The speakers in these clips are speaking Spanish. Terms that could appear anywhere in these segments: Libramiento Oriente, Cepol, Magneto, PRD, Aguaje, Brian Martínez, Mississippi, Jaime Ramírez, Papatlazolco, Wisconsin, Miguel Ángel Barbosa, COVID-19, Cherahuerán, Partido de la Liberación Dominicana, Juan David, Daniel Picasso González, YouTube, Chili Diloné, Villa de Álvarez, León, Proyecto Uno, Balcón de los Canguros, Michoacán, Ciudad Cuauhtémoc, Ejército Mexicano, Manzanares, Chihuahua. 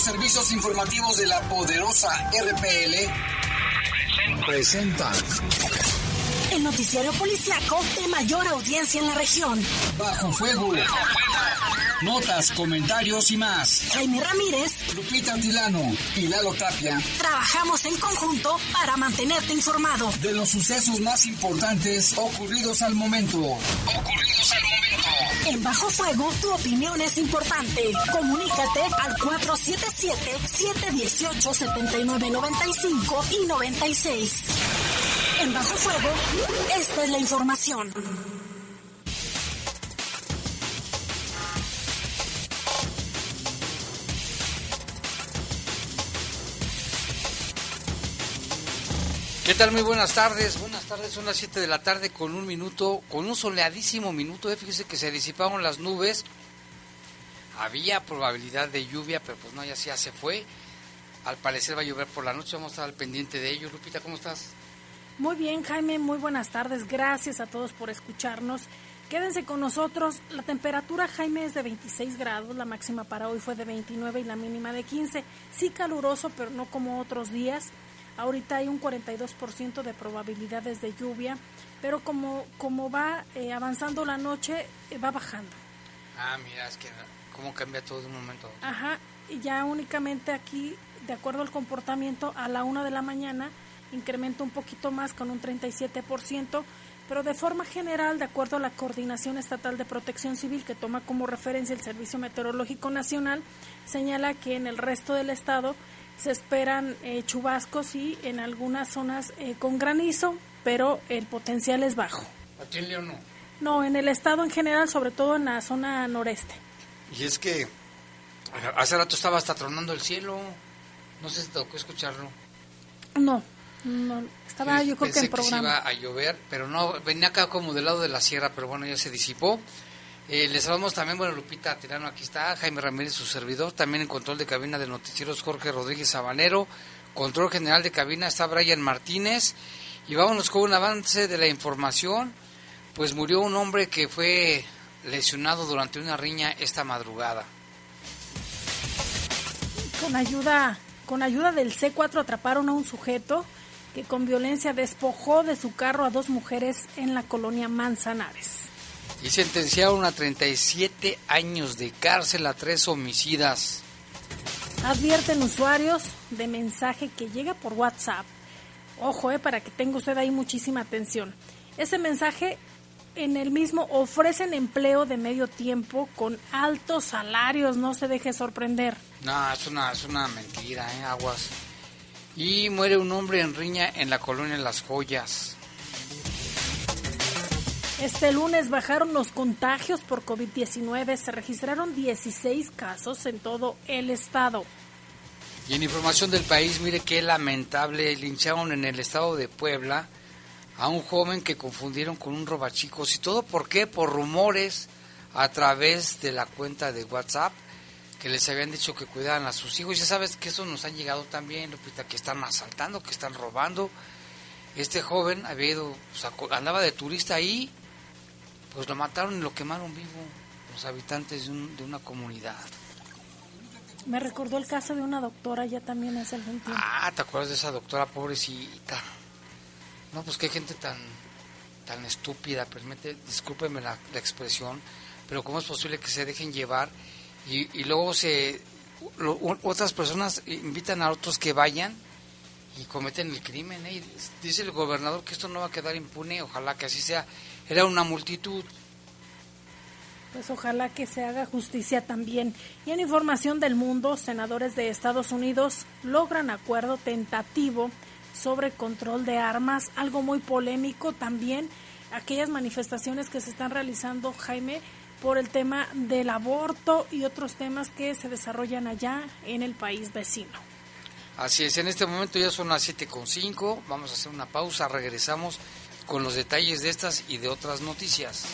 los servicios informativos de la poderosa RPL presentan el noticiario policiaco de mayor audiencia en la región. Bajo Fuego. Notas, comentarios y más. Jaime Ramírez, Lupita Antilano y Lalo Tapia. Trabajamos en conjunto para mantenerte informado de los sucesos más importantes ocurridos al momento. En Bajo Fuego, tu opinión es importante. Comunícate al 477-718-7995 y 96. En Bajo Fuego, esta es la información. ¿Qué tal? Muy buenas tardes. Buenas tardes, son las 7 de la tarde con un minuto, con un soleadísimo minuto. Fíjese que se disiparon las nubes. Había probabilidad de lluvia, pero pues no, ya se fue. Al parecer va a llover por la noche, vamos a estar al pendiente de ello. Lupita, ¿cómo estás? Muy bien, Jaime, muy buenas tardes. Gracias a todos por escucharnos. Quédense con nosotros. La temperatura, Jaime, es de 26 grados. La máxima para hoy fue de 29 y la mínima de 15. Sí caluroso, pero no como otros días. Ahorita hay un 42% de probabilidades de lluvia, pero como va avanzando la noche, va bajando. Ah, mira, es que cómo cambia todo de un momento a otro. Ajá, y ya únicamente aquí, de acuerdo al comportamiento, a la 1 de la mañana incrementa un poquito más con un 37%, pero de forma general, de acuerdo a la Coordinación Estatal de Protección Civil, que toma como referencia el Servicio Meteorológico Nacional, señala que en el resto del estado se esperan chubascos y en algunas zonas con granizo, pero el potencial es bajo. ¿Aquí en León no? No, en el estado en general, sobre todo en la zona noreste. Y es que hace rato estaba hasta tronando el cielo, no sé si te tocó escucharlo. No, estaba yo creo que en programa. Pensé que se iba a llover, pero no, venía acá como del lado de la sierra, pero bueno, ya se disipó. Les hablamos también, bueno, Lupita Tirano, aquí está, Jaime Ramírez, su servidor, también en control de cabina de noticieros Jorge Rodríguez Sabanero, control general de cabina está Brian Martínez, y vámonos con un avance de la información. Pues murió un hombre que fue lesionado durante una riña esta madrugada. Con ayuda del C4 atraparon a un sujeto que con violencia despojó de su carro a dos mujeres en la colonia Manzanares. Y sentenciaron a 37 años de cárcel a 3 homicidas. Advierten usuarios de mensaje que llega por WhatsApp. Ojo, para que tenga usted ahí muchísima atención. Ese mensaje, en el mismo ofrecen empleo de medio tiempo con altos salarios. No se deje sorprender. No, es una mentira, aguas. Y muere un hombre en riña en la colonia Las Joyas. Este lunes bajaron los contagios por COVID-19. Se registraron 16 casos en todo el estado. Y en información del país, mire qué lamentable. Lincharon en el estado de Puebla a un joven que confundieron con un robachicos. ¿Y todo por qué? Por rumores a través de la cuenta de WhatsApp que les habían dicho que cuidaran a sus hijos. Ya sabes que eso nos han llegado también, Lupita, que están asaltando, que están robando. Este joven había ido, andaba de turista ahí. Pues lo mataron y lo quemaron vivo los habitantes de una comunidad. Me recordó el caso de una doctora, ya también hace algún tiempo. Ah, ¿te acuerdas de esa doctora? Pobrecita. No, pues qué gente tan estúpida, discúlpeme la expresión, pero ¿cómo es posible que se dejen llevar? Y luego otras personas invitan a otros que vayan y cometen el crimen. Dice el gobernador que esto no va a quedar impune, ojalá que así sea. Era una multitud. Pues ojalá que se haga justicia también. Y en información del mundo, senadores de Estados Unidos logran acuerdo tentativo sobre control de armas, algo muy polémico también. Aquellas manifestaciones que se están realizando, Jaime, por el tema del aborto y otros temas que se desarrollan allá en el país vecino. Así es, en este momento ya son las 7:05, vamos a hacer una pausa, regresamos con los detalles de estas y de otras noticias.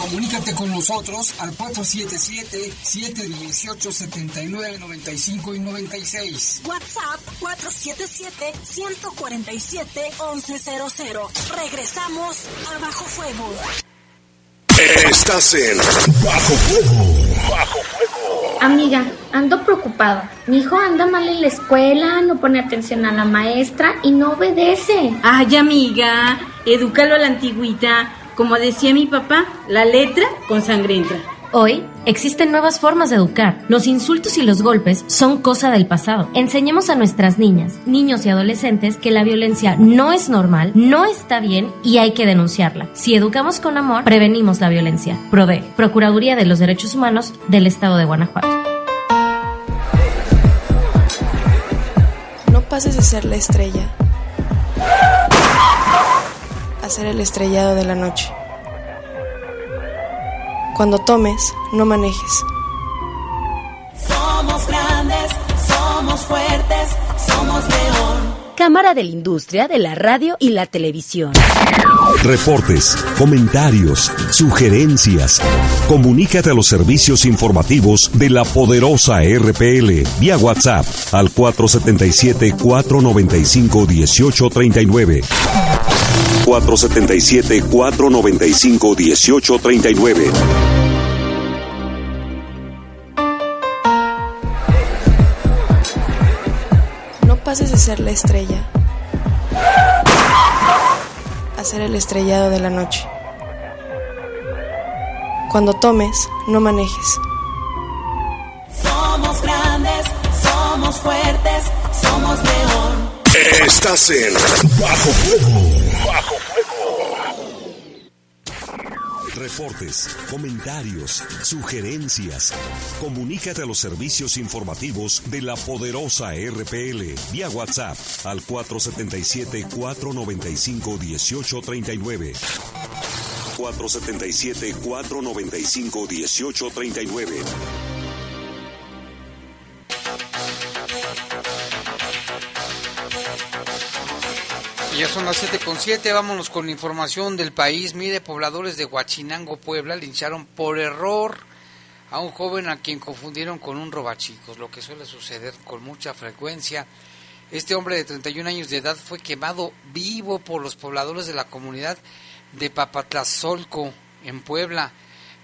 Comunícate con nosotros al 477-718-7995 y 96. WhatsApp 477-147-1100. Regresamos a Bajo Fuego. Estás en Bajo Fuego. Bajo Fuego. Amiga, ando preocupado. Mi hijo anda mal en la escuela, no pone atención a la maestra y no obedece. Ay, amiga, edúcalo a la antigüita. Como decía mi papá, la letra con sangre entra. Hoy existen nuevas formas de educar. Los insultos y los golpes son cosa del pasado. Enseñemos a nuestras niñas, niños y adolescentes que la violencia no es normal, no está bien y hay que denunciarla. Si educamos con amor, prevenimos la violencia. PRODE, Procuraduría de los Derechos Humanos del Estado de Guanajuato. No pases de ser la estrella a ser el estrellado de la noche. Cuando tomes, no manejes. Somos grandes, somos fuertes, somos León. Cámara de la Industria de la Radio y la Televisión. Reportes, comentarios, sugerencias. Comunícate a los servicios informativos de la poderosa RPL vía WhatsApp al 477-495-1839. 477-495-1839. No pases de ser la estrella a ser el estrellado de la noche. Cuando tomes, no manejes. Somos grandes, somos fuertes, somos León. Estás en Bajo Fuego. Bajo Fuego. Reportes, comentarios, sugerencias. Comunícate a los servicios informativos de la poderosa RPL vía WhatsApp al 477-495-1839. 477-495-1839. Ya son las 7:07, vámonos con información del país. Mire, pobladores de Huachinango, Puebla, lincharon por error a un joven a quien confundieron con un robachicos, lo que suele suceder con mucha frecuencia. Este hombre de 31 años de edad fue quemado vivo por los pobladores de la comunidad de Papatlazolco, en Puebla.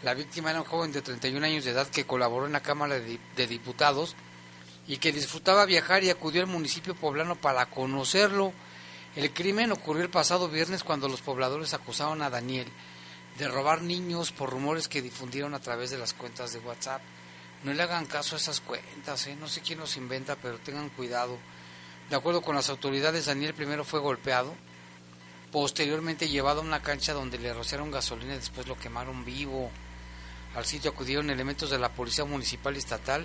La víctima era un joven de 31 años de edad que colaboró en la Cámara de Diputados y que disfrutaba viajar y acudió al municipio poblano para conocerlo. El crimen ocurrió el pasado viernes cuando los pobladores acusaron a Daniel de robar niños por rumores que difundieron a través de las cuentas de WhatsApp. No le hagan caso a esas cuentas, no sé quién los inventa, pero tengan cuidado. De acuerdo con las autoridades, Daniel primero fue golpeado, posteriormente llevado a una cancha donde le rociaron gasolina y después lo quemaron vivo. Al sitio acudieron elementos de la Policía Municipal y Estatal,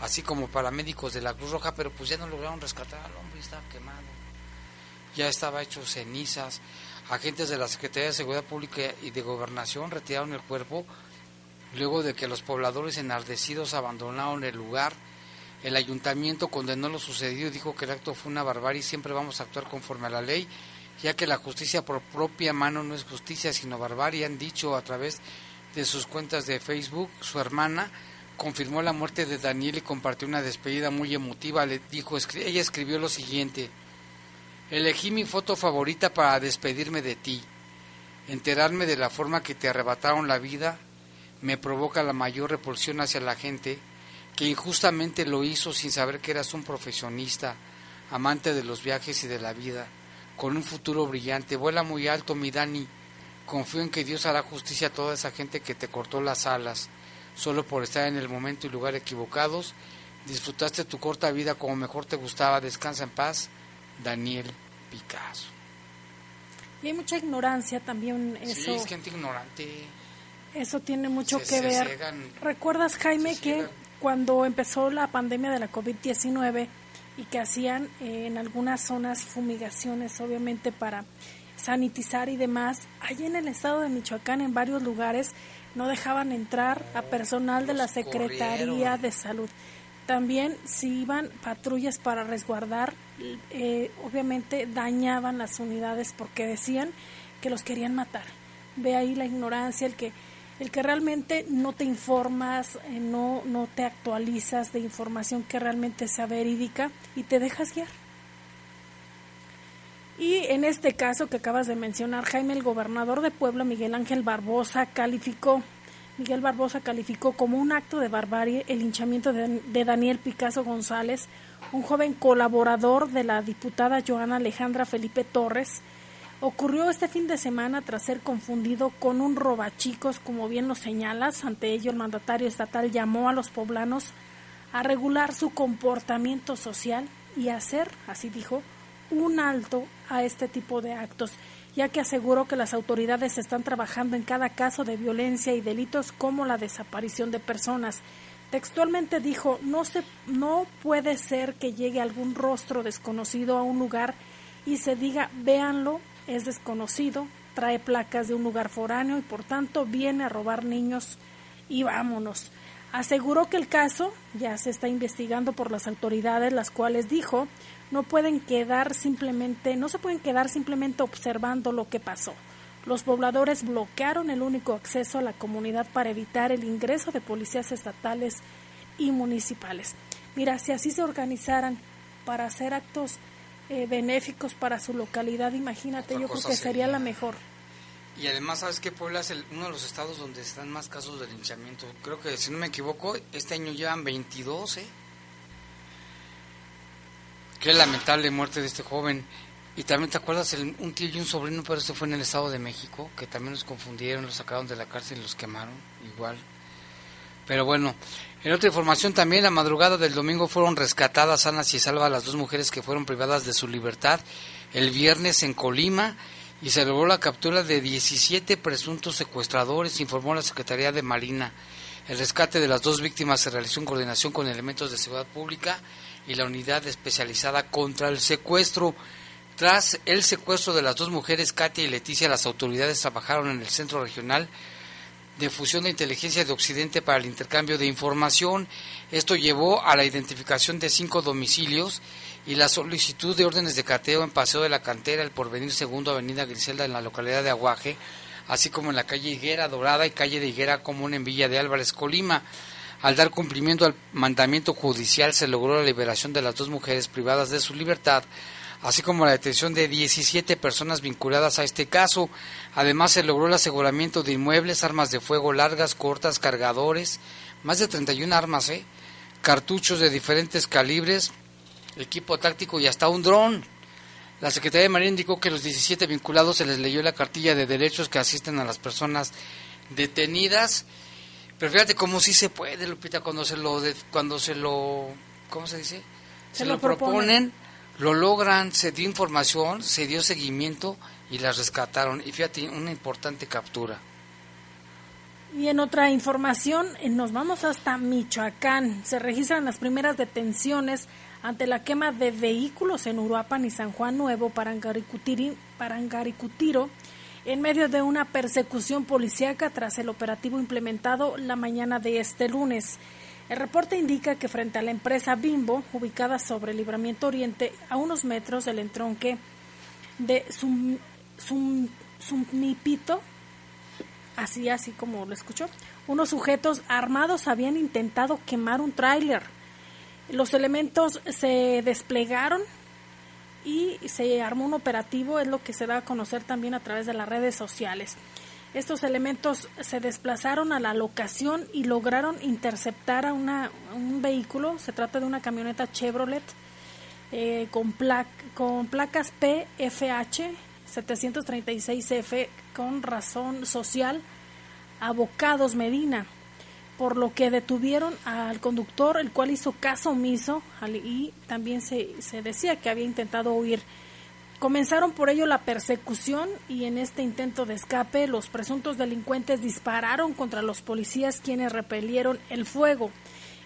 así como paramédicos de la Cruz Roja, pero pues ya no lograron rescatar al hombre, estaba quemado. Ya estaba hecho cenizas. Agentes de la Secretaría de Seguridad Pública y de Gobernación retiraron el cuerpo luego de que los pobladores enardecidos abandonaron el lugar. El ayuntamiento condenó lo sucedido y dijo que el acto fue una barbarie y siempre vamos a actuar conforme a la ley, ya que la justicia por propia mano no es justicia sino barbarie, han dicho a través de sus cuentas de Facebook. Su hermana confirmó la muerte de Daniel y compartió una despedida muy emotiva. Le dijo, ella escribió lo siguiente: elegí mi foto favorita para despedirme de ti. Enterarme de la forma que te arrebataron la vida me provoca la mayor repulsión hacia la gente que injustamente lo hizo sin saber que eras un profesionista, amante de los viajes y de la vida, con un futuro brillante. Vuela muy alto, mi Dani. Confío en que Dios hará justicia a toda esa gente que te cortó las alas. Solo por estar en el momento y lugar equivocados, disfrutaste tu corta vida como mejor te gustaba. Descansa en paz, Daniel Picasso. Y hay mucha ignorancia también. Eso, sí, es gente ignorante. Eso tiene mucho que ver. Ciegan. ¿Recuerdas, Jaime, que cuando empezó la pandemia de la COVID-19 y que hacían en algunas zonas fumigaciones, obviamente para sanitizar y demás, allí en el estado de Michoacán, en varios lugares, no dejaban entrar a personal de la Secretaría de Salud? También si iban patrullas para resguardar, obviamente dañaban las unidades porque decían que los querían matar. Ve ahí la ignorancia, el que realmente no te informas, no te actualizas de información que realmente sea verídica y te dejas guiar. Y en este caso que acabas de mencionar, Jaime, el gobernador de Puebla, Miguel Ángel Barbosa, calificó Miguel Barbosa calificó como un acto de barbarie el linchamiento de Daniel Picasso González, un joven colaborador de la diputada Joana Alejandra Felipe Torres. Ocurrió este fin de semana tras ser confundido con un robachicos, como bien lo señalas. Ante ello, el mandatario estatal llamó a los poblanos a regular su comportamiento social y hacer, así dijo, un alto a este tipo de actos, ya que aseguró que las autoridades están trabajando en cada caso de violencia y delitos como la desaparición de personas. Textualmente dijo, no puede ser que llegue algún rostro desconocido a un lugar y se diga, véanlo, es desconocido, trae placas de un lugar foráneo y por tanto viene a robar niños y vámonos. Aseguró que el caso ya se está investigando por las autoridades, las cuales dijo no se pueden quedar simplemente observando lo que pasó. Los pobladores bloquearon el único acceso a la comunidad para evitar el ingreso de policías estatales y municipales. Mira, si así se organizaran para hacer actos benéficos para su localidad, imagínate, yo creo que sería la mejor. Y además, ¿sabes qué? Puebla es uno de los estados donde están más casos de linchamiento. Creo que, si no me equivoco, este año llevan 22, Qué lamentable muerte de este joven. Y también, ¿te acuerdas? Un tío y un sobrino, pero esto fue en el Estado de México, que también los confundieron, los sacaron de la cárcel y los quemaron, igual. Pero bueno, en otra información también, la madrugada del domingo fueron rescatadas sanas y salvas las dos mujeres que fueron privadas de su libertad el viernes en Colima, y se logró la captura de 17 presuntos secuestradores, informó la Secretaría de Marina. El rescate de las dos víctimas se realizó en coordinación con elementos de seguridad pública y la unidad especializada contra el secuestro. Tras el secuestro de las dos mujeres, Katia y Leticia, las autoridades trabajaron en el Centro Regional de Fusión de Inteligencia de Occidente para el intercambio de información. Esto llevó a la identificación de 5 domicilios y la solicitud de órdenes de cateo en Paseo de la Cantera, el Porvenir, Segunda Avenida Griselda, en la localidad de Aguaje, así como en la calle Higuera Dorada y calle de Higuera Común en Villa de Álvarez, Colima. Al dar cumplimiento al mandamiento judicial, se logró la liberación de las dos mujeres privadas de su libertad, así como la detención de 17 personas vinculadas a este caso. Además, se logró el aseguramiento de inmuebles, armas de fuego largas, cortas, cargadores, más de 31 armas, cartuchos de diferentes calibres, equipo táctico y hasta un dron. La Secretaría de Marina indicó que los 17 vinculados se les leyó la cartilla de derechos que asisten a las personas detenidas. Pero fíjate cómo sí se puede, Lupita, cuando se lo proponen, lo logran, se dio información, se dio seguimiento y las rescataron. Y fíjate, una importante captura. Y en otra información, nos vamos hasta Michoacán. Se registran las primeras detenciones ante la quema de vehículos en Uruapan y San Juan Nuevo Parangaricutiro, en medio de una persecución policíaca tras el operativo implementado la mañana de este lunes. El reporte indica que frente a la empresa Bimbo, ubicada sobre el Libramiento Oriente, a unos metros del entronque de Sumipito, así como lo escuchó, unos sujetos armados habían intentado quemar un tráiler. Los elementos se desplegaron y se armó un operativo, es lo que se da a conocer también a través de las redes sociales. Estos elementos se desplazaron a la locación y lograron interceptar a un vehículo. Se trata de una camioneta Chevrolet con placas PFH 736F con razón social Abocados Medina, por lo que detuvieron al conductor, el cual hizo caso omiso y también se decía que había intentado huir. Comenzaron por ello la persecución y en este intento de escape los presuntos delincuentes dispararon contra los policías, quienes repelieron el fuego.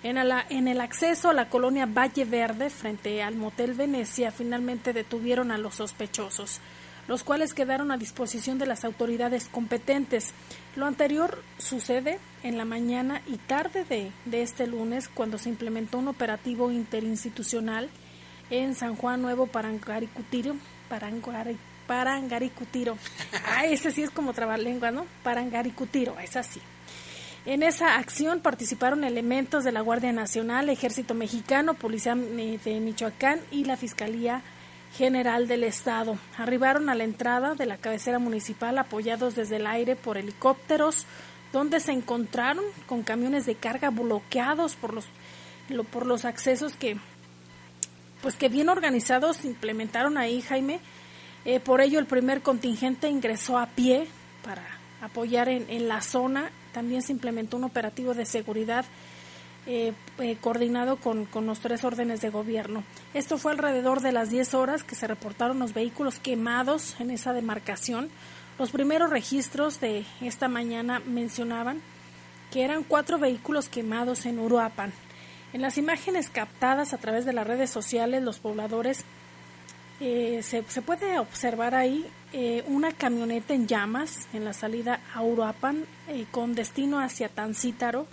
En el acceso a la colonia Valle Verde, frente al Motel Venecia, finalmente detuvieron a los sospechosos, los cuales quedaron a disposición de las autoridades competentes. Lo anterior sucede en la mañana y tarde de este lunes, cuando se implementó un operativo interinstitucional en San Juan Nuevo Parangaricutiro. Ah, ese sí es como trabalengua, ¿no? Parangaricutiro, es así. En esa acción participaron elementos de la Guardia Nacional, Ejército Mexicano, Policía de Michoacán y la Fiscalía General del Estado. Arribaron a la entrada de la cabecera municipal apoyados desde el aire por helicópteros, donde se encontraron con camiones de carga bloqueados por los accesos que bien organizados implementaron ahí, Jaime. Por ello, el primer contingente ingresó a pie para apoyar en la zona. También se implementó un operativo de seguridad coordinado con los tres órdenes de gobierno. Esto fue alrededor de las 10 horas que se reportaron los vehículos quemados en esa demarcación. Los primeros registros de esta mañana mencionaban que eran 4 vehículos quemados en Uruapan. En las imágenes captadas a través de las redes sociales, los pobladores, se puede observar ahí una camioneta en llamas en la salida a Uruapan con destino hacia Tancítaro.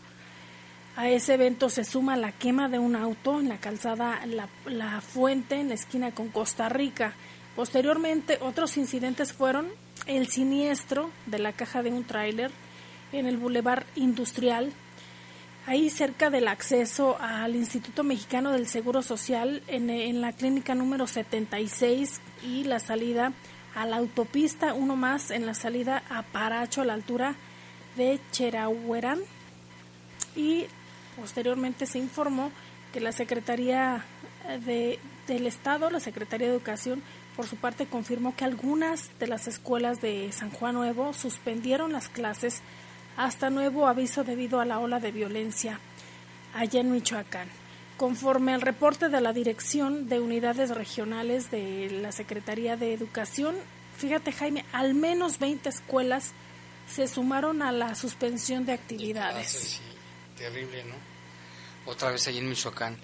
A ese evento se suma la quema de un auto en la calzada La Fuente, en la esquina con Costa Rica. Posteriormente, otros incidentes fueron el siniestro de la caja de un tráiler en el Boulevard Industrial, ahí cerca del acceso al Instituto Mexicano del Seguro Social, en la clínica número 76, y la salida a la autopista, uno más en la salida a Paracho, a la altura de Cherahuerán. Y posteriormente se informó que la Secretaría del Estado, la Secretaría de Educación, por su parte confirmó que algunas de las escuelas de San Juan Nuevo suspendieron las clases hasta nuevo aviso debido a la ola de violencia allá en Michoacán. Conforme al reporte de la Dirección de Unidades Regionales de la Secretaría de Educación, fíjate, Jaime, al menos 20 escuelas se sumaron a la suspensión de actividades. Terrible, ¿no? Otra vez allí en Michoacán.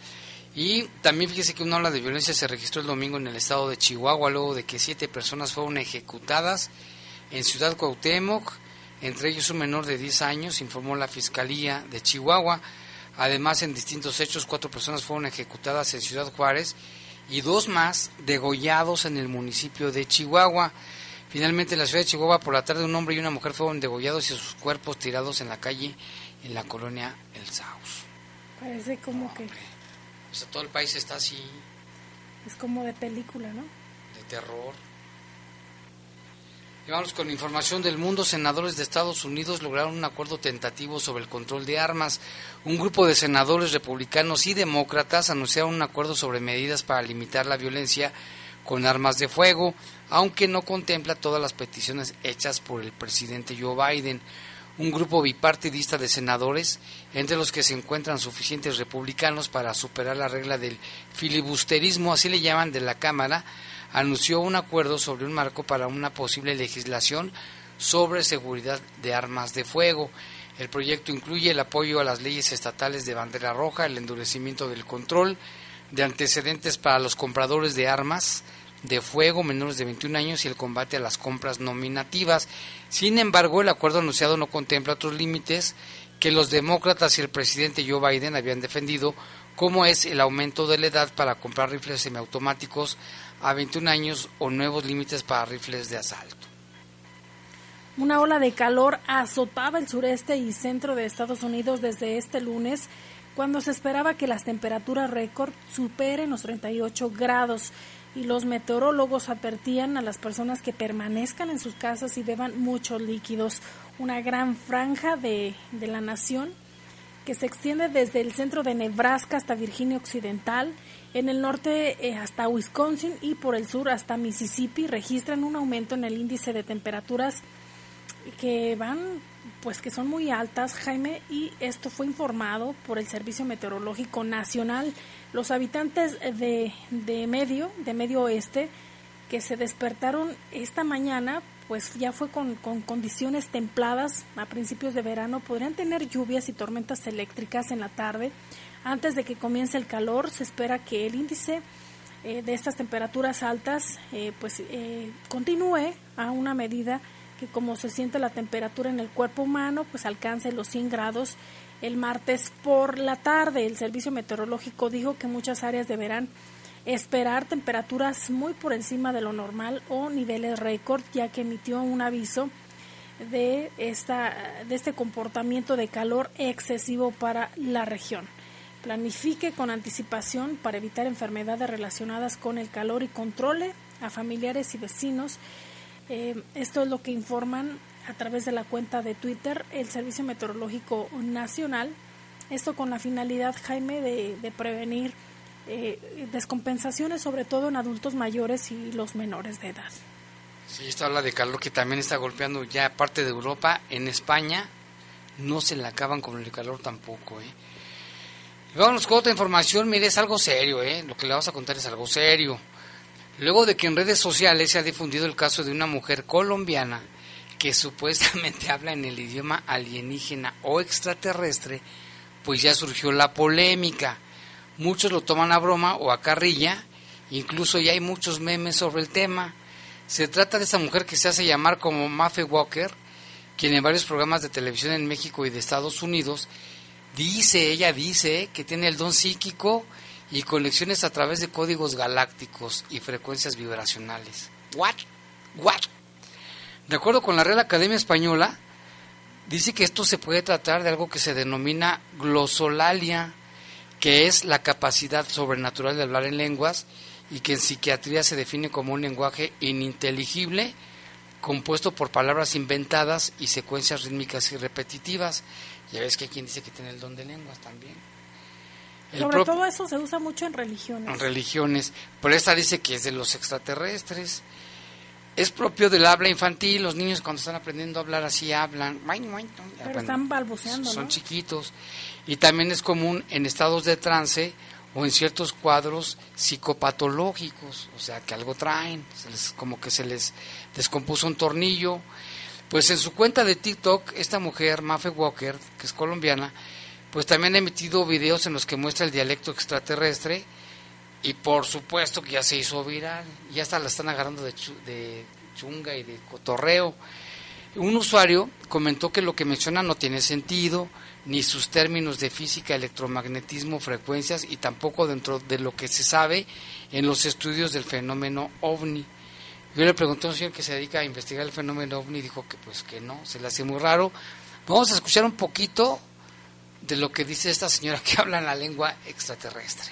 Y también fíjese que una ola de violencia se registró el domingo en el estado de Chihuahua, luego de que 7 personas fueron ejecutadas en Ciudad Cuauhtémoc, entre ellos un menor de 10 años, informó la Fiscalía de Chihuahua. Además, en distintos hechos, 4 personas fueron ejecutadas en Ciudad Juárez y 2 más degollados en el municipio de Chihuahua. Finalmente, en la ciudad de Chihuahua, por la tarde, un hombre y una mujer fueron degollados y sus cuerpos tirados en la calle en la colonia El Saus. Parece como que... O sea, todo el país está así. Es como de película, ¿no? De terror. Y vamos con información del mundo. Senadores de Estados Unidos lograron un acuerdo tentativo sobre el control de armas. Un grupo de senadores republicanos y demócratas anunciaron un acuerdo sobre medidas para limitar la violencia con armas de fuego, aunque no contempla todas las peticiones hechas por el presidente Joe Biden. Un grupo bipartidista de senadores, entre los que se encuentran suficientes republicanos para superar la regla del filibusterismo, así le llaman, de la Cámara, anunció un acuerdo sobre un marco para una posible legislación sobre seguridad de armas de fuego. El proyecto incluye el apoyo a las leyes estatales de bandera roja, el endurecimiento del control de antecedentes para los compradores de armas de fuego menores de 21 años y el combate a las compras nominativas. Sin embargo, el acuerdo anunciado no contempla otros límites que los demócratas y el presidente Joe Biden habían defendido, como es el aumento de la edad para comprar rifles semiautomáticos a 21 años o nuevos límites para rifles de asalto. Una ola de calor azotaba el sureste y centro de Estados Unidos desde este lunes, cuando se esperaba que las temperaturas récord superen los 38 grados. Y los meteorólogos advertían a las personas que permanezcan en sus casas y beban muchos líquidos. Una gran franja de la nación que se extiende desde el centro de Nebraska hasta Virginia Occidental, en el norte hasta Wisconsin y por el sur hasta Mississippi, registran un aumento en el índice de temperaturas que son muy altas, Jaime, y esto fue informado por el Servicio Meteorológico Nacional. Los habitantes de medio oeste que se despertaron esta mañana, pues ya fue con condiciones templadas a principios de verano, podrían tener lluvias y tormentas eléctricas en la tarde. Antes de que comience el calor, se espera que el índice de estas temperaturas altas continúe a una medida que, como se siente la temperatura en el cuerpo humano, pues alcance los 100 grados el martes por la tarde. El Servicio Meteorológico dijo que muchas áreas deberán esperar temperaturas muy por encima de lo normal o niveles récord, ya que emitió un aviso de este comportamiento de calor excesivo para la región. Planifique con anticipación para evitar enfermedades relacionadas con el calor y controle a familiares y vecinos Esto es lo que informan a través de la cuenta de Twitter el Servicio Meteorológico Nacional, esto con la finalidad, Jaime, de prevenir descompensaciones, sobre todo en adultos mayores y los menores de edad. Sí, esta ola de calor que también está golpeando ya parte de Europa, en España no se la acaban con el calor tampoco, ¿eh? Vámonos con otra información, mire, es algo serio, lo que le vamos a contar es algo serio. Luego de que en redes sociales se ha difundido el caso de una mujer colombiana que supuestamente habla en el idioma alienígena o extraterrestre, pues ya surgió la polémica. Muchos lo toman a broma o a carrilla, incluso ya hay muchos memes sobre el tema. Se trata de esa mujer que se hace llamar como Maffe Walker, quien en varios programas de televisión en México y de Estados Unidos dice que tiene el don psíquico y conexiones a través de códigos galácticos y frecuencias vibracionales. ¿What? De acuerdo con la Real Academia Española, dice que esto se puede tratar de algo que se denomina glosolalia, que es la capacidad sobrenatural de hablar en lenguas y que en psiquiatría se define como un lenguaje ininteligible compuesto por palabras inventadas y secuencias rítmicas y repetitivas. Ya ves que hay quien dice que tiene el don de lenguas también. Sobre todo eso se usa mucho en religiones. En religiones, pero esta dice que es de los extraterrestres. Es propio del habla infantil, los niños cuando están aprendiendo a hablar así hablan. Pero están balbuceando, ¿no? Son chiquitos. Y también es común en estados de trance o en ciertos cuadros psicopatológicos, o sea, que algo traen, como que se les descompuso un tornillo. Pues en su cuenta de TikTok, esta mujer, Maffe Walker, que es colombiana, pues también ha emitido videos en los que muestra el dialecto extraterrestre y por supuesto que ya se hizo viral, ya hasta la están agarrando de chunga y de cotorreo. Un usuario comentó que lo que menciona no tiene sentido, ni sus términos de física, electromagnetismo, frecuencias, y tampoco dentro de lo que se sabe en los estudios del fenómeno OVNI. Yo le pregunté a un señor que se dedica a investigar el fenómeno OVNI y dijo que pues que no, se le hace muy raro. Vamos a escuchar un poquito de lo que dice esta señora que habla en la lengua extraterrestre.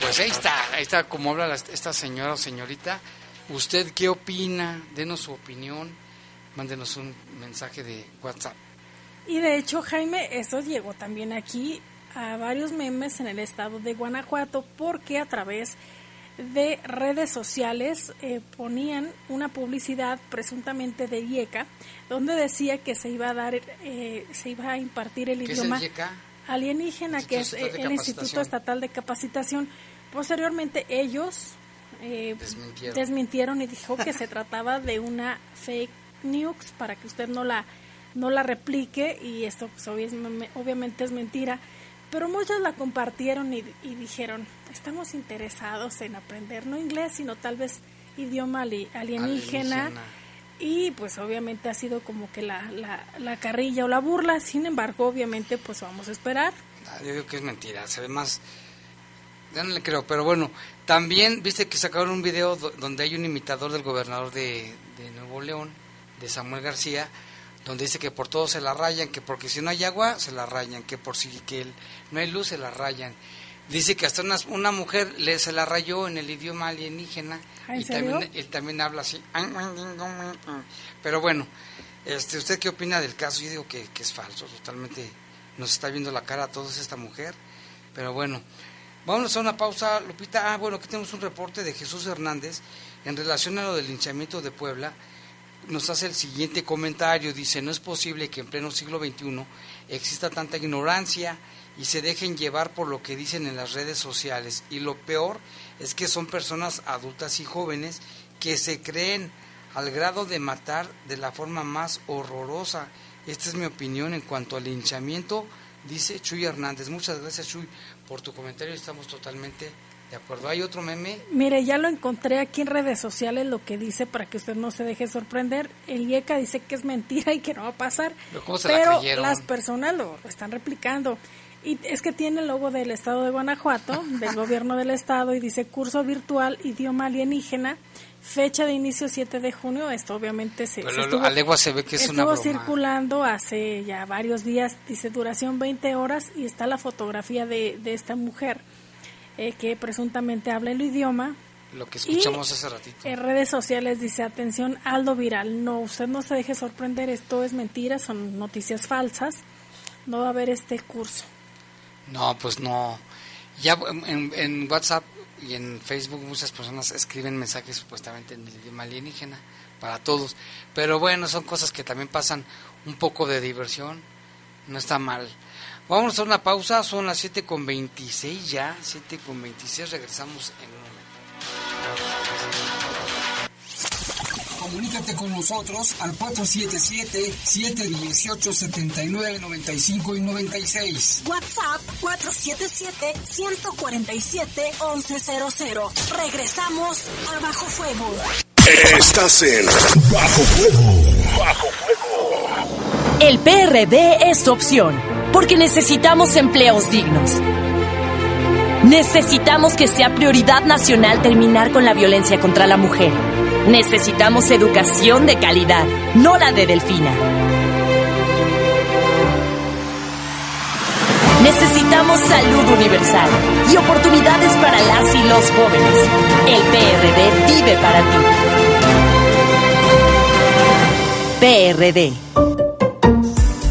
Pues ahí está como habla esta señora o señorita. ¿Usted qué opina? Denos su opinión, mándenos un mensaje de WhatsApp. Y de hecho, Jaime, esto llegó también aquí a varios memes en el estado de Guanajuato, porque a través de redes sociales ponían una publicidad presuntamente de IECA, donde decía que se iba a impartir el idioma alienígena, que es el Instituto Estatal de Capacitación. Posteriormente ellos desmintieron y dijo que se trataba de una fake news para que usted no la replique, y esto pues, obviamente es mentira. Pero muchos la compartieron y dijeron, estamos interesados en aprender no inglés, sino tal vez idioma alienígena. Y pues obviamente ha sido como que la carrilla o la burla. Sin embargo, obviamente pues vamos a esperar. Yo digo que es mentira, se ve más, ya no le creo, pero bueno. También viste que sacaron un video donde hay un imitador del gobernador de Nuevo León, de Samuel García, donde dice que por todo se la rayan, que porque si no hay agua se la rayan, que por si que no hay luz se la rayan. Dice que hasta una mujer se la rayó en el idioma alienígena. ¿En serio? Él también habla así. Pero bueno, ¿usted qué opina del caso? Yo digo que es falso, totalmente nos está viendo la cara a todos esta mujer. Pero bueno, vámonos a una pausa, Lupita. Aquí tenemos un reporte de Jesús Hernández en relación a lo del linchamiento de Puebla. Nos hace el siguiente comentario, dice, no es posible que en pleno siglo XXI exista tanta ignorancia y se dejen llevar por lo que dicen en las redes sociales, y lo peor es que son personas adultas y jóvenes que se creen al grado de matar de la forma más horrorosa. Esta es mi opinión en cuanto al linchamiento, dice Chuy Hernández. Muchas gracias, Chuy, por tu comentario, estamos totalmente de acuerdo. ¿Hay otro meme? Mire, ya lo encontré aquí en redes sociales lo que dice para que usted no se deje sorprender. El IECA dice que es mentira y que no va a pasar, pero las personas lo están replicando. Y es que tiene el logo del Estado de Guanajuato, del gobierno del Estado, y dice curso virtual, idioma alienígena, fecha de inicio 7 de junio. Esto obviamente estuvo circulando hace ya varios días, dice duración 20 horas y está la fotografía de esta mujer que presuntamente habla el idioma. Lo que escuchamos hace ratito. En redes sociales dice, atención, Aldo Viral. No, usted no se deje sorprender, esto es mentira, son noticias falsas. No va a haber este curso. No, pues no. Ya en WhatsApp y en Facebook muchas personas escriben mensajes supuestamente en el idioma alienígena para todos. Pero bueno, son cosas que también pasan, un poco de diversión. No está mal. Vamos a hacer una pausa, son las 7:26 ya, 7:26, regresamos en un momento. Comunícate con nosotros al 477-718-7995 y 96. WhatsApp 477-147-1100. Regresamos a Bajo Fuego. Estás en Bajo Fuego. Bajo Fuego. El PRD es tu opción, porque necesitamos empleos dignos. Necesitamos que sea prioridad nacional terminar con la violencia contra la mujer. Necesitamos educación de calidad, no la de Delfina. Necesitamos salud universal y oportunidades para las y los jóvenes. El PRD vive para ti. PRD.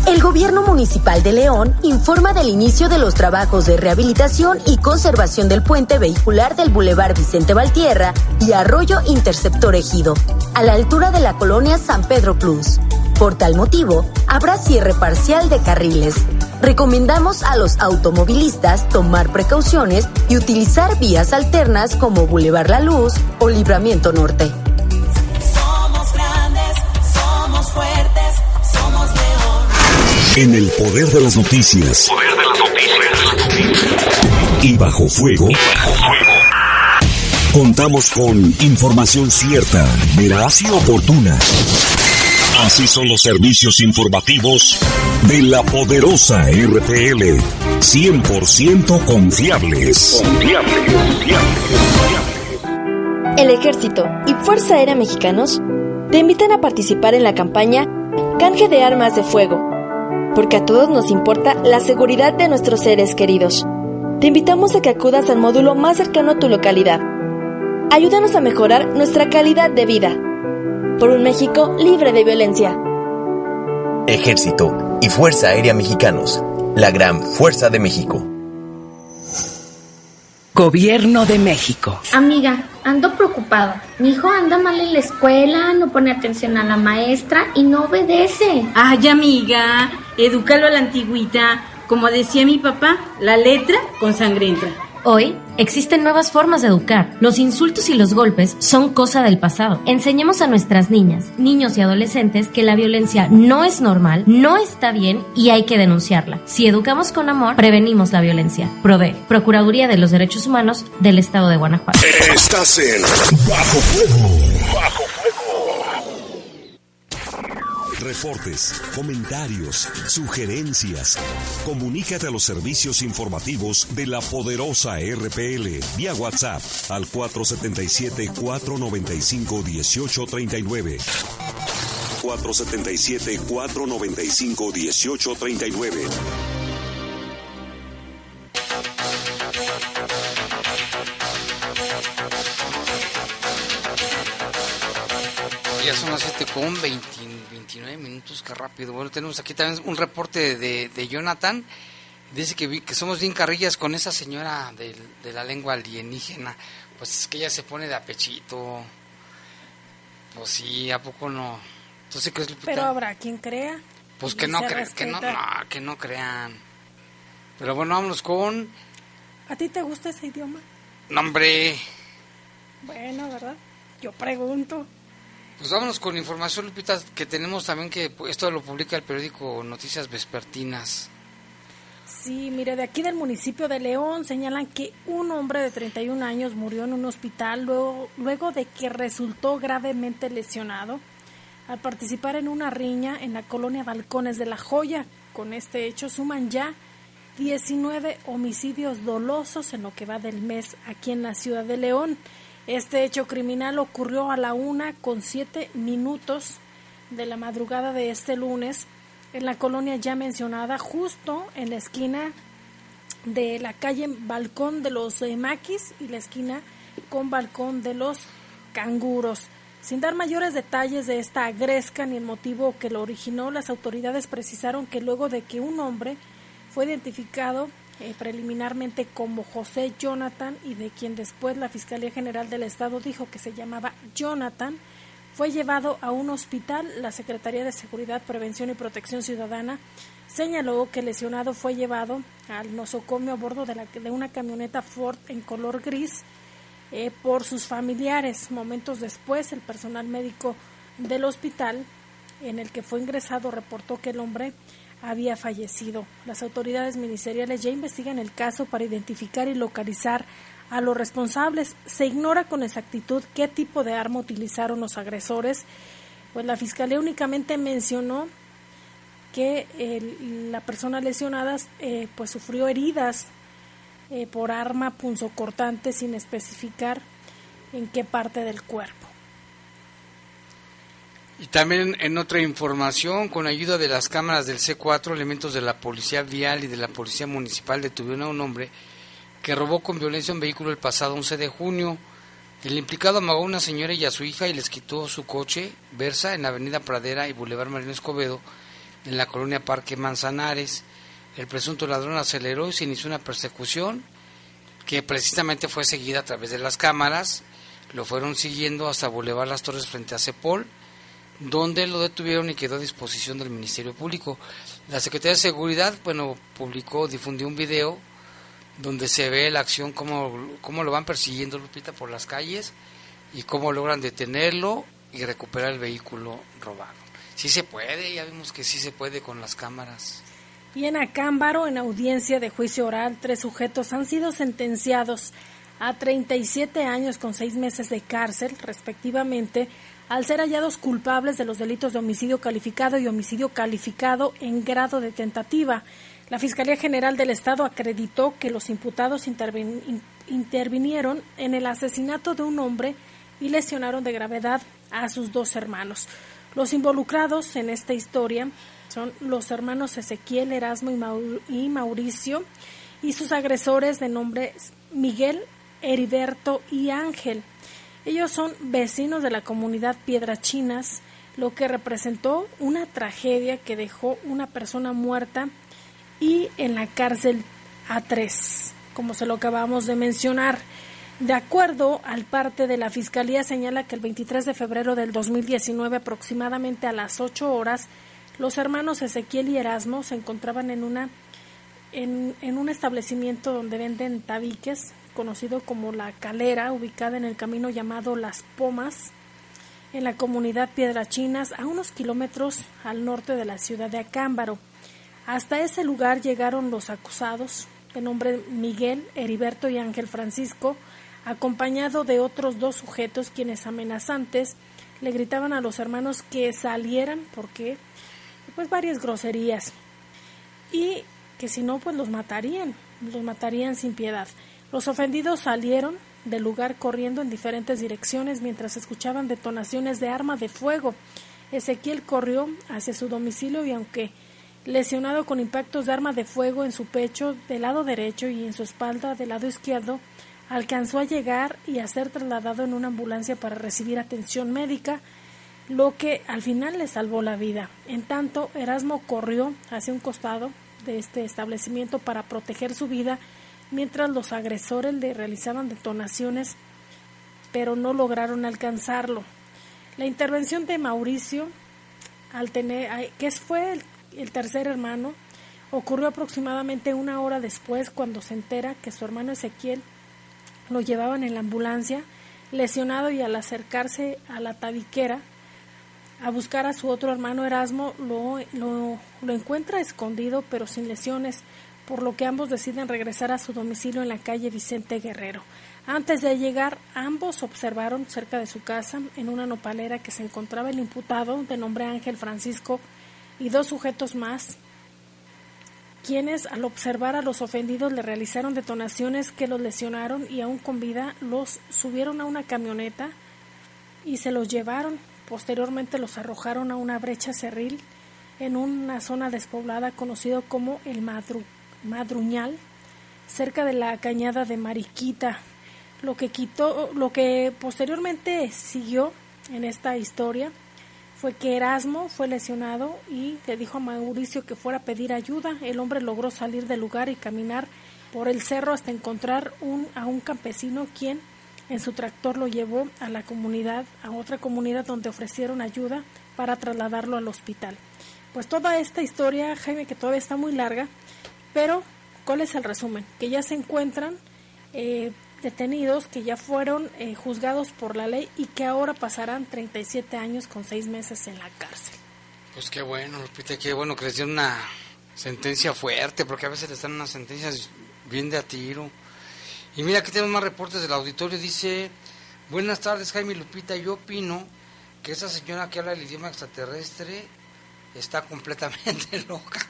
El Gobierno Municipal de León informa del inicio de los trabajos de rehabilitación y conservación del puente vehicular del Boulevard Vicente Valtierra y Arroyo Interceptor Ejido, a la altura de la colonia San Pedro Plus. Por tal motivo, habrá cierre parcial de carriles. Recomendamos a los automovilistas tomar precauciones y utilizar vías alternas como Boulevard La Luz o Libramiento Norte. Somos grandes, somos fuertes, somos León. En el poder de las noticias. Poder de las noticias. Y Bajo Fuego. Y Bajo Fuego. Contamos con información cierta, veraz y oportuna. Así son los servicios informativos de la poderosa RPL. 100% confiables. Confiables. El Ejército y Fuerza Aérea Mexicanos te invitan a participar en la campaña Canje de Armas de Fuego, porque a todos nos importa la seguridad de nuestros seres queridos. Te invitamos a que acudas al módulo más cercano a tu localidad. Ayúdanos a mejorar nuestra calidad de vida por un México libre de violencia. Ejército y Fuerza Aérea Mexicanos, la gran fuerza de México. Gobierno de México. Amiga, ando preocupada. Mi hijo anda mal en la escuela, no pone atención a la maestra y no obedece. Ay, amiga, edúcalo a la antigüita. Como decía mi papá, la letra con sangre entra. Hoy existen nuevas formas de educar. Los insultos y los golpes son cosa del pasado. Enseñemos a nuestras niñas, niños y adolescentes que la violencia no es normal, no está bien y hay que denunciarla. Si educamos con amor, prevenimos la violencia. Provee, Procuraduría de los Derechos Humanos del Estado de Guanajuato. Estás en Bajo Fuego. Bajo Fuego. Reportes, comentarios, sugerencias. Comunícate a los servicios informativos de la poderosa RPL vía WhatsApp al 477-495-1839. 477-495-1839. Ya son las 7:29, qué rápido. Bueno, tenemos aquí también un reporte de Jonathan. Dice que somos bien carrillas con esa señora de la lengua alienígena. Pues es que ella se pone de apechito. Pues sí, ¿a poco no? Entonces, ¿qué es, Lupita? Pero habrá quien crea. Pues que no crean. Pero bueno, vámonos con... ¿A ti te gusta ese idioma? No, hombre. Bueno, ¿verdad? Yo pregunto. Pues vámonos con información, Lupita, que tenemos también, que esto lo publica el periódico Noticias Vespertinas. Sí, mire, de aquí del municipio de León señalan que un hombre de 31 años murió en un hospital luego de que resultó gravemente lesionado al participar en una riña en la colonia Balcones de La Joya. Con este hecho suman ya 19 homicidios dolosos en lo que va del mes aquí en la ciudad de León. Este hecho criminal ocurrió a la 1:07 de la madrugada de este lunes en la colonia ya mencionada, justo en la esquina de la calle Balcón de los Maquis y la esquina con Balcón de los Canguros. Sin dar mayores detalles de esta agresca ni el motivo que lo originó, las autoridades precisaron que luego de que un hombre fue identificado preliminarmente como José Jonathan, y de quien después la Fiscalía General del Estado dijo que se llamaba Jonathan, fue llevado a un hospital. La Secretaría de Seguridad, Prevención y Protección Ciudadana señaló que el lesionado fue llevado al nosocomio a bordo de una camioneta Ford en color gris por sus familiares. Momentos después, el personal médico del hospital en el que fue ingresado reportó que el hombre había fallecido. Las autoridades ministeriales ya investigan el caso para identificar y localizar a los responsables. Se ignora con exactitud qué tipo de arma utilizaron los agresores, pues la Fiscalía únicamente mencionó que la persona lesionada pues sufrió heridas por arma punzocortante, sin especificar en qué parte del cuerpo. Y también en otra información, con ayuda de las cámaras del C4, elementos de la Policía Vial y de la Policía Municipal detuvieron a un hombre que robó con violencia un vehículo el pasado 11 de junio. El implicado amagó a una señora y a su hija y les quitó su coche Versa en la avenida Pradera y Boulevard Marino Escobedo, en la colonia Parque Manzanares. El presunto ladrón aceleró y se inició una persecución que precisamente fue seguida a través de las cámaras. Lo fueron siguiendo hasta Boulevard Las Torres frente a Cepol, donde lo detuvieron y quedó a disposición del Ministerio Público. La Secretaría de Seguridad, difundió un video donde se ve la acción, cómo lo van persiguiendo, Lupita, por las calles, y cómo logran detenerlo y recuperar el vehículo robado. Sí se puede, ya vimos que sí se puede con las cámaras. Y en Acámbaro, en audiencia de juicio oral, 3 sujetos han sido sentenciados a 37 años con 6 meses de cárcel, respectivamente, al ser hallados culpables de los delitos de homicidio calificado y homicidio calificado en grado de tentativa. La Fiscalía General del Estado acreditó que los imputados intervinieron en el asesinato de un hombre y lesionaron de gravedad a sus 2 hermanos. Los involucrados en esta historia son los hermanos Ezequiel, Erasmo y Mauricio, y sus agresores de nombres Miguel, Heriberto y Ángel. Ellos son vecinos de la comunidad Piedras Chinas, lo que representó una tragedia que dejó una persona muerta y en la cárcel a 3, como se lo acabamos de mencionar. De acuerdo al parte de la Fiscalía, señala que el 23 de febrero del 2019, aproximadamente a las 8:00, los hermanos Ezequiel y Erasmo se encontraban en un establecimiento donde venden tabiques, conocido como La Calera, ubicada en el camino llamado Las Pomas, en la comunidad Piedras Chinas, a unos kilómetros al norte de la ciudad de Acámbaro. Hasta ese lugar llegaron los acusados, de nombre Miguel, Heriberto y Ángel Francisco, acompañado de otros 2 sujetos, quienes amenazantes le gritaban a los hermanos que salieran porque pues varias groserías, y que si no pues los matarían sin piedad. Los ofendidos salieron del lugar corriendo en diferentes direcciones mientras escuchaban detonaciones de armas de fuego. Ezequiel corrió hacia su domicilio y, aunque lesionado con impactos de armas de fuego en su pecho del lado derecho y en su espalda del lado izquierdo, alcanzó a llegar y a ser trasladado en una ambulancia para recibir atención médica, lo que al final le salvó la vida. En tanto, Erasmo corrió hacia un costado de este establecimiento para proteger su vida, mientras los agresores le realizaban detonaciones, pero no lograron alcanzarlo. La intervención de Mauricio, que fue el tercer hermano, ocurrió aproximadamente 1 hora después, cuando se entera que su hermano Ezequiel lo llevaban en la ambulancia lesionado, y al acercarse a la tabiquera a buscar a su otro hermano Erasmo, lo encuentra escondido pero sin lesiones, por lo que ambos deciden regresar a su domicilio en la calle Vicente Guerrero. Antes de llegar, ambos observaron cerca de su casa, en una nopalera, que se encontraba el imputado de nombre Ángel Francisco y 2 sujetos más, quienes al observar a los ofendidos le realizaron detonaciones que los lesionaron y aún con vida los subieron a una camioneta y se los llevaron. Posteriormente los arrojaron a una brecha cerril en una zona despoblada conocida como el Madruñal, cerca de la cañada de Mariquita. Lo que posteriormente siguió en esta historia fue que Erasmo fue lesionado y le dijo a Mauricio que fuera a pedir ayuda. El hombre logró salir del lugar y caminar por el cerro hasta encontrar a un campesino, quien en su tractor lo llevó a otra comunidad donde ofrecieron ayuda para trasladarlo al hospital. Pues toda esta historia, Jaime, que todavía está muy larga, pero ¿cuál es el resumen? Que ya se encuentran detenidos, que ya fueron juzgados por la ley y que ahora pasarán 37 años con 6 meses en la cárcel. Pues qué bueno, Lupita, qué bueno que les dieron una sentencia fuerte, porque a veces les dan unas sentencias bien de a tiro. Y mira, aquí tenemos más reportes del auditorio. Dice: buenas tardes, Jaime, Lupita, yo opino que esa señora que habla el idioma extraterrestre está completamente loca.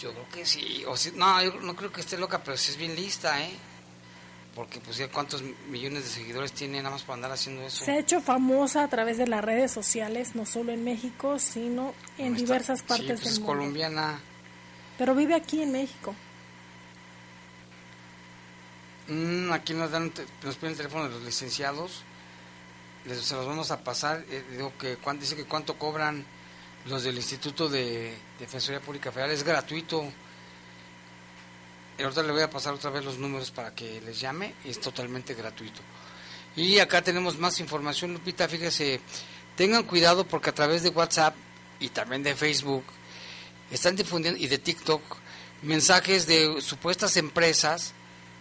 Yo creo que sí, o sí, no, yo no creo que esté loca, pero sí es bien lista, porque pues ya cuántos millones de seguidores tiene nada más para andar haciendo eso. Se ha hecho famosa a través de las redes sociales, no solo en México, sino en diversas partes del mundo. Es colombiana. Pero vive aquí en México. Aquí nos piden el teléfono de los licenciados, se los vamos a pasar. Digo que dice que cuánto cobran los del Instituto de Defensoría Pública Federal, es gratuito. Ahorita le voy a pasar otra vez los números para que les llame, es totalmente gratuito. Y acá tenemos más información, Lupita, fíjese, tengan cuidado porque a través de WhatsApp y también de Facebook están difundiendo, y de TikTok, mensajes de supuestas empresas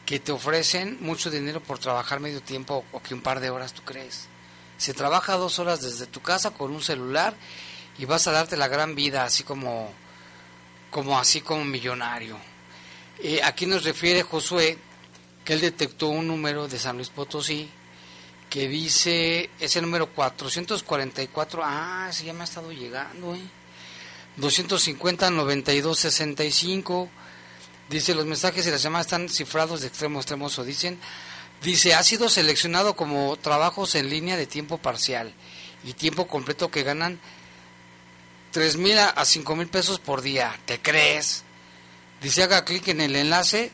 que te ofrecen mucho dinero por trabajar medio tiempo o que un par de horas, ¿tú crees? Se trabaja 2 horas desde tu casa con un celular y vas a darte la gran vida, así como millonario. Aquí nos refiere Josué que él detectó un número de San Luis Potosí que dice, es el número 444, sí, ya me ha estado llegando, 250-92-65. Dice, los mensajes y las llamadas están cifrados de extremo a extremo, o dice, ha sido seleccionado como trabajos en línea de tiempo parcial y tiempo completo que ganan 3,000 a 5,000 pesos por día. ¿Te crees? Dice, haga clic en el enlace,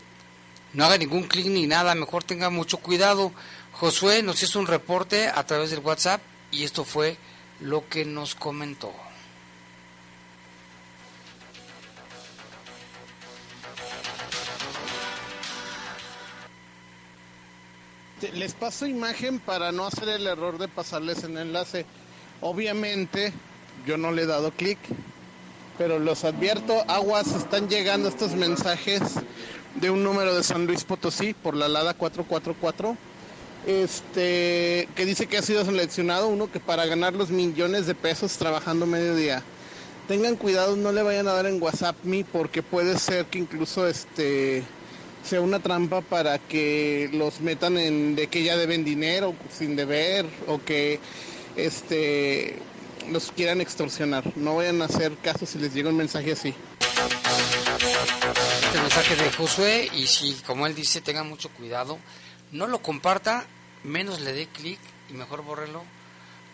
no haga ningún clic ni nada, mejor tenga mucho cuidado. Josué nos hizo un reporte a través del WhatsApp y esto fue lo que nos comentó. Les paso imagen para no hacer el error de pasarles el enlace. Obviamente yo no le he dado clic, pero los advierto, aguas, están llegando estos mensajes de un número de San Luis Potosí por la alada 444, que dice que ha sido seleccionado uno que para ganar los millones de pesos trabajando mediodía. Tengan cuidado, no le vayan a dar en WhatsApp me, porque puede ser que incluso sea una trampa para que los metan en de que ya deben dinero sin deber, o que los quieran extorsionar. No vayan a hacer caso si les llega un mensaje así. Este mensaje de Josué, y si como él dice, tengan mucho cuidado, no lo comparta, menos le dé clic y mejor bórrelo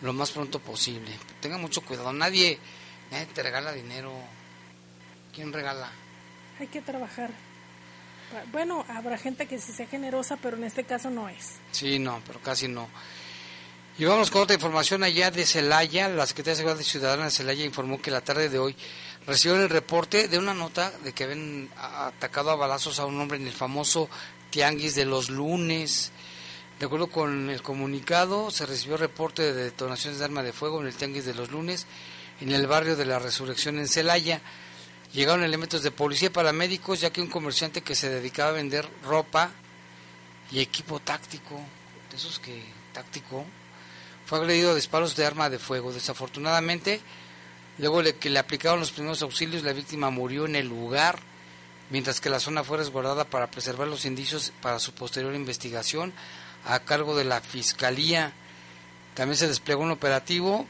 lo más pronto posible. Tengan mucho cuidado, nadie te regala dinero. ¿Quién regala? Hay que trabajar. Bueno, habrá gente que sí sea generosa, pero en este caso no es. Sí, no, pero casi no. Y vamos con otra información allá de Celaya. La Secretaría de Seguridad Ciudadana de Celaya informó que la tarde de hoy recibieron el reporte de una nota de que habían atacado a balazos a un hombre en el famoso tianguis de los lunes. De acuerdo con el comunicado, se recibió reporte de detonaciones de arma de fuego en el tianguis de los lunes, en el barrio de la Resurrección en Celaya. Llegaron elementos de policía y paramédicos, ya que un comerciante que se dedicaba a vender ropa y equipo táctico, fue agredido a disparos de arma de fuego. Desafortunadamente, luego que le aplicaron los primeros auxilios, la víctima murió en el lugar, mientras que la zona fue resguardada para preservar los indicios para su posterior investigación a cargo de la Fiscalía. También se desplegó un operativo,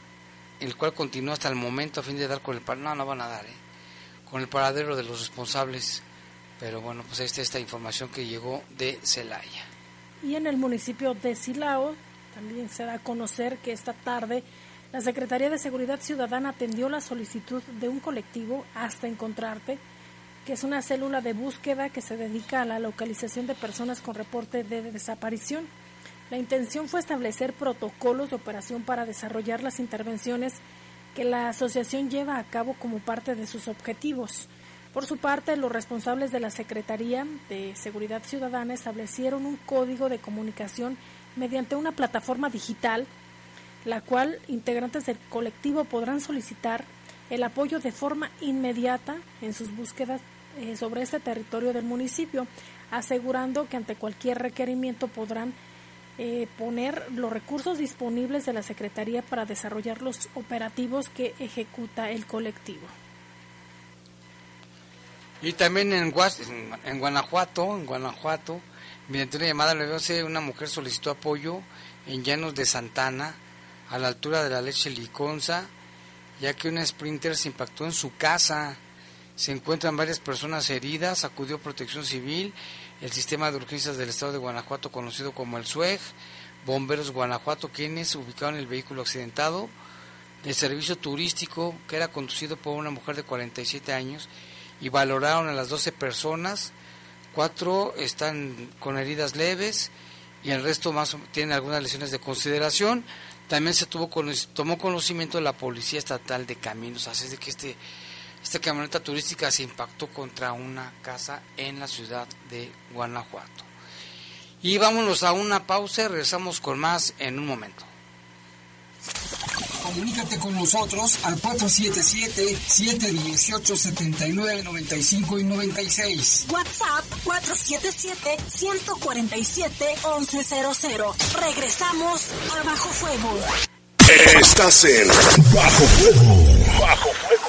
el cual continúa hasta el momento a fin de dar con el... No van a dar, con el paradero de los responsables. Pero bueno, pues ahí está esta información que llegó de Celaya. Y en el municipio de Silao también se da a conocer que esta tarde la Secretaría de Seguridad Ciudadana atendió la solicitud de un colectivo Hasta Encontrarte, que es una célula de búsqueda que se dedica a la localización de personas con reporte de desaparición. La intención fue establecer protocolos de operación para desarrollar las intervenciones que la asociación lleva a cabo como parte de sus objetivos. Por su parte, los responsables de la Secretaría de Seguridad Ciudadana establecieron un código de comunicación mediante una plataforma digital, la cual integrantes del colectivo podrán solicitar el apoyo de forma inmediata en sus búsquedas sobre este territorio del municipio, asegurando que ante cualquier requerimiento podrán poner los recursos disponibles de la Secretaría para desarrollar los operativos que ejecuta el colectivo. Y también en Guanajuato, mediante una llamada a la violencia, una mujer solicitó apoyo en Llanos de Santana, a la altura de la Leche Liconza, ya que una sprinter se impactó en su casa. Se encuentran varias personas heridas, acudió Protección Civil, el Sistema de Urgencias del Estado de Guanajuato, conocido como el SUEG, Bomberos Guanajuato, quienes ubicaron el vehículo accidentado, el servicio turístico, que era conducido por una mujer de 47 años, y valoraron a las 12 personas, 4 están con heridas leves, y el resto más tienen algunas lesiones de consideración. También se tomó conocimiento de la Policía Estatal de Caminos, así es de que esta camioneta turística se impactó contra una casa en la ciudad de Guanajuato. Y vámonos a una pausa y regresamos con más en un momento. Comunícate con nosotros al 477-718-7995 y 96. WhatsApp 477-147-1100. Regresamos a Bajo Fuego. Estás en Bajo Fuego. Bajo Fuego.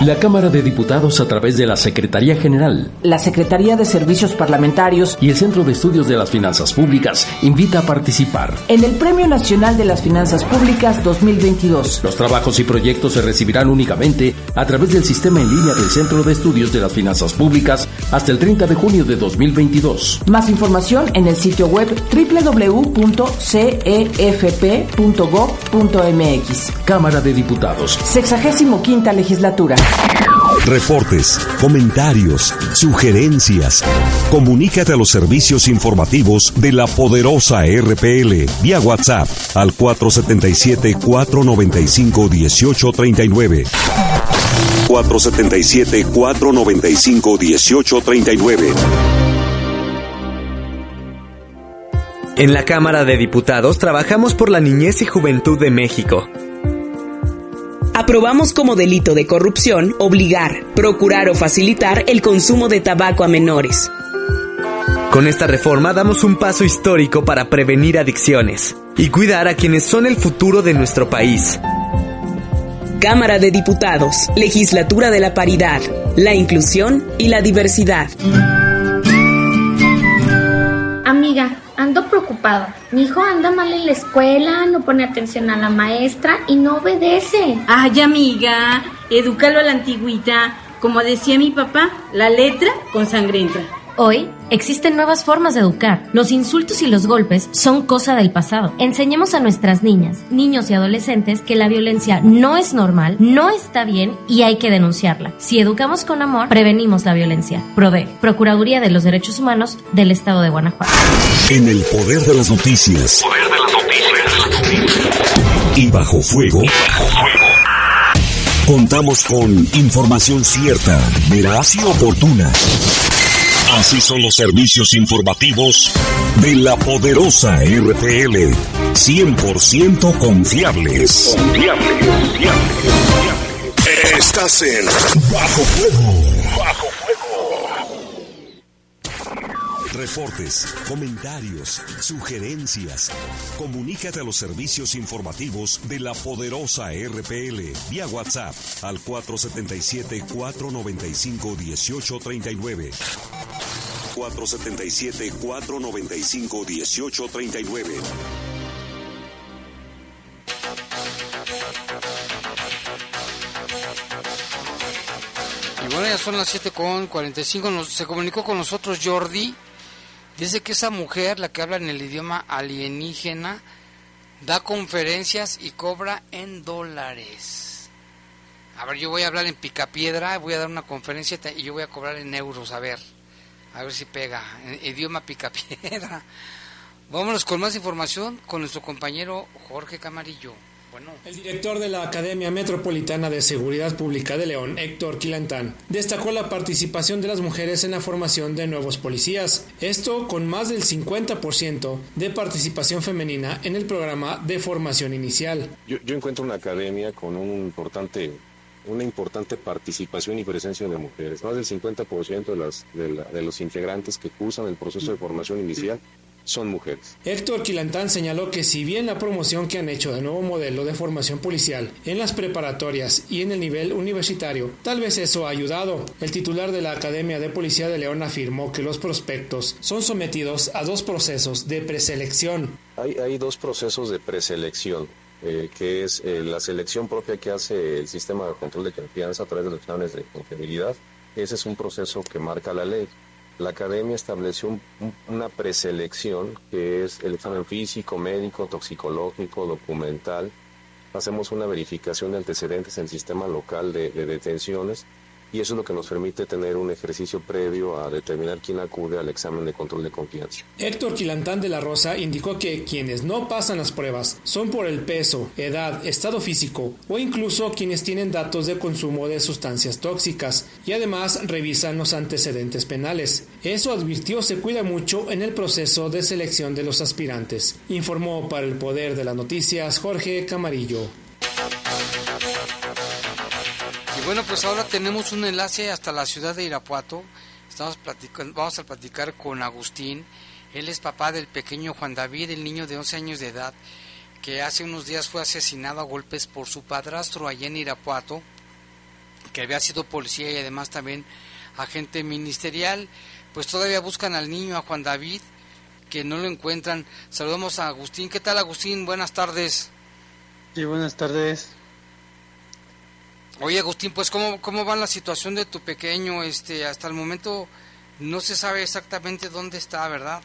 La Cámara de Diputados, a través de la Secretaría General, la Secretaría de Servicios Parlamentarios y el Centro de Estudios de las Finanzas Públicas, invita a participar en el Premio Nacional de las Finanzas Públicas 2022. Los trabajos y proyectos se recibirán únicamente a través del sistema en línea del Centro de Estudios de las Finanzas Públicas hasta el 30 de junio de 2022. Más información en el sitio web www.cefp.gov.mx. Cámara de Diputados, 65ª Legislatura. Reportes, comentarios, sugerencias. Comunícate a los servicios informativos de la poderosa RPL vía WhatsApp al 477-495-1839. 477-495-1839. En la Cámara de Diputados trabajamos por la niñez y juventud de México. Aprobamos como delito de corrupción obligar, procurar o facilitar el consumo de tabaco a menores. Con esta reforma damos un paso histórico para prevenir adicciones y cuidar a quienes son el futuro de nuestro país. Cámara de Diputados, Legislatura de la Paridad, la Inclusión y la Diversidad. Amiga, ando preocupada. Mi hijo anda mal en la escuela, no pone atención a la maestra y no obedece. Ay, amiga, edúcalo a la antigüita. Como decía mi papá, la letra con sangre entra. Hoy existen nuevas formas de educar. Los insultos y los golpes son cosa del pasado. Enseñemos a nuestras niñas, niños y adolescentes que la violencia no es normal, no está bien y hay que denunciarla. Si educamos con amor, prevenimos la violencia. Prode, Procuraduría de los Derechos Humanos del Estado de Guanajuato. En el poder de las noticias. Poder de las noticias. Y Bajo Fuego. Contamos con información cierta, veraz y oportuna. Así son los servicios informativos de la poderosa RPL, 100% confiables. Confiables. Estás en Bajo Fuego. Bajo Fuego. Reportes, comentarios, sugerencias. Comunícate a los servicios informativos de la poderosa RPL vía WhatsApp al 477-495-1839. 477-495-1839. Y Bueno, ya son las 7:45. Se comunicó con nosotros Jordi. Dice que esa mujer, la que habla en el idioma alienígena, da conferencias y cobra en dólares. A ver, yo voy a hablar en Picapiedra, voy a dar una conferencia y yo voy a cobrar en euros. A ver si pega. En idioma Picapiedra. Vámonos con más información con nuestro compañero Jorge Camarillo. Bueno. El director de la Academia Metropolitana de Seguridad Pública de León, Héctor Quilantán, destacó la participación de las mujeres en la formación de nuevos policías, esto con más del 50% de participación femenina en el programa de formación inicial. Yo encuentro una academia con una importante participación y presencia de mujeres. Más del 50% de los integrantes que cursan el proceso de formación inicial son mujeres. Héctor Quilantán señaló que si bien la promoción que han hecho de nuevo modelo de formación policial en las preparatorias y en el nivel universitario, tal vez eso ha ayudado. El titular de la Academia de Policía de León afirmó que los prospectos son sometidos a dos procesos de preselección. Hay dos procesos de preselección, que es la selección propia que hace el sistema de control de confianza a través de los exámenes de confiabilidad. Ese es un proceso que marca la ley. La academia estableció una preselección que es el examen físico, médico, toxicológico, documental. Hacemos una verificación de antecedentes en el sistema local de detenciones y eso es lo que nos permite tener un ejercicio previo a determinar quién acude al examen de control de confianza. Héctor Quilantán de la Rosa indicó que quienes no pasan las pruebas son por el peso, edad, estado físico o incluso quienes tienen datos de consumo de sustancias tóxicas y además revisan los antecedentes penales. Eso, advirtió, se cuida mucho en el proceso de selección de los aspirantes. Informó para el Poder de las Noticias Jorge Camarillo. Bueno, pues ahora tenemos un enlace hasta la ciudad de Irapuato. Vamos a platicar con Agustín. Él es papá del pequeño Juan David, el niño de 11 años de edad, que hace unos días fue asesinado a golpes por su padrastro allá en Irapuato, que había sido policía y además también agente ministerial. Pues todavía buscan al niño, a Juan David, que no lo encuentran. Saludamos a Agustín. ¿Qué tal, Agustín? Buenas tardes. Sí, buenas tardes. Oye, Agustín, pues ¿cómo va la situación de tu pequeño? Hasta el momento no se sabe exactamente dónde está, ¿verdad?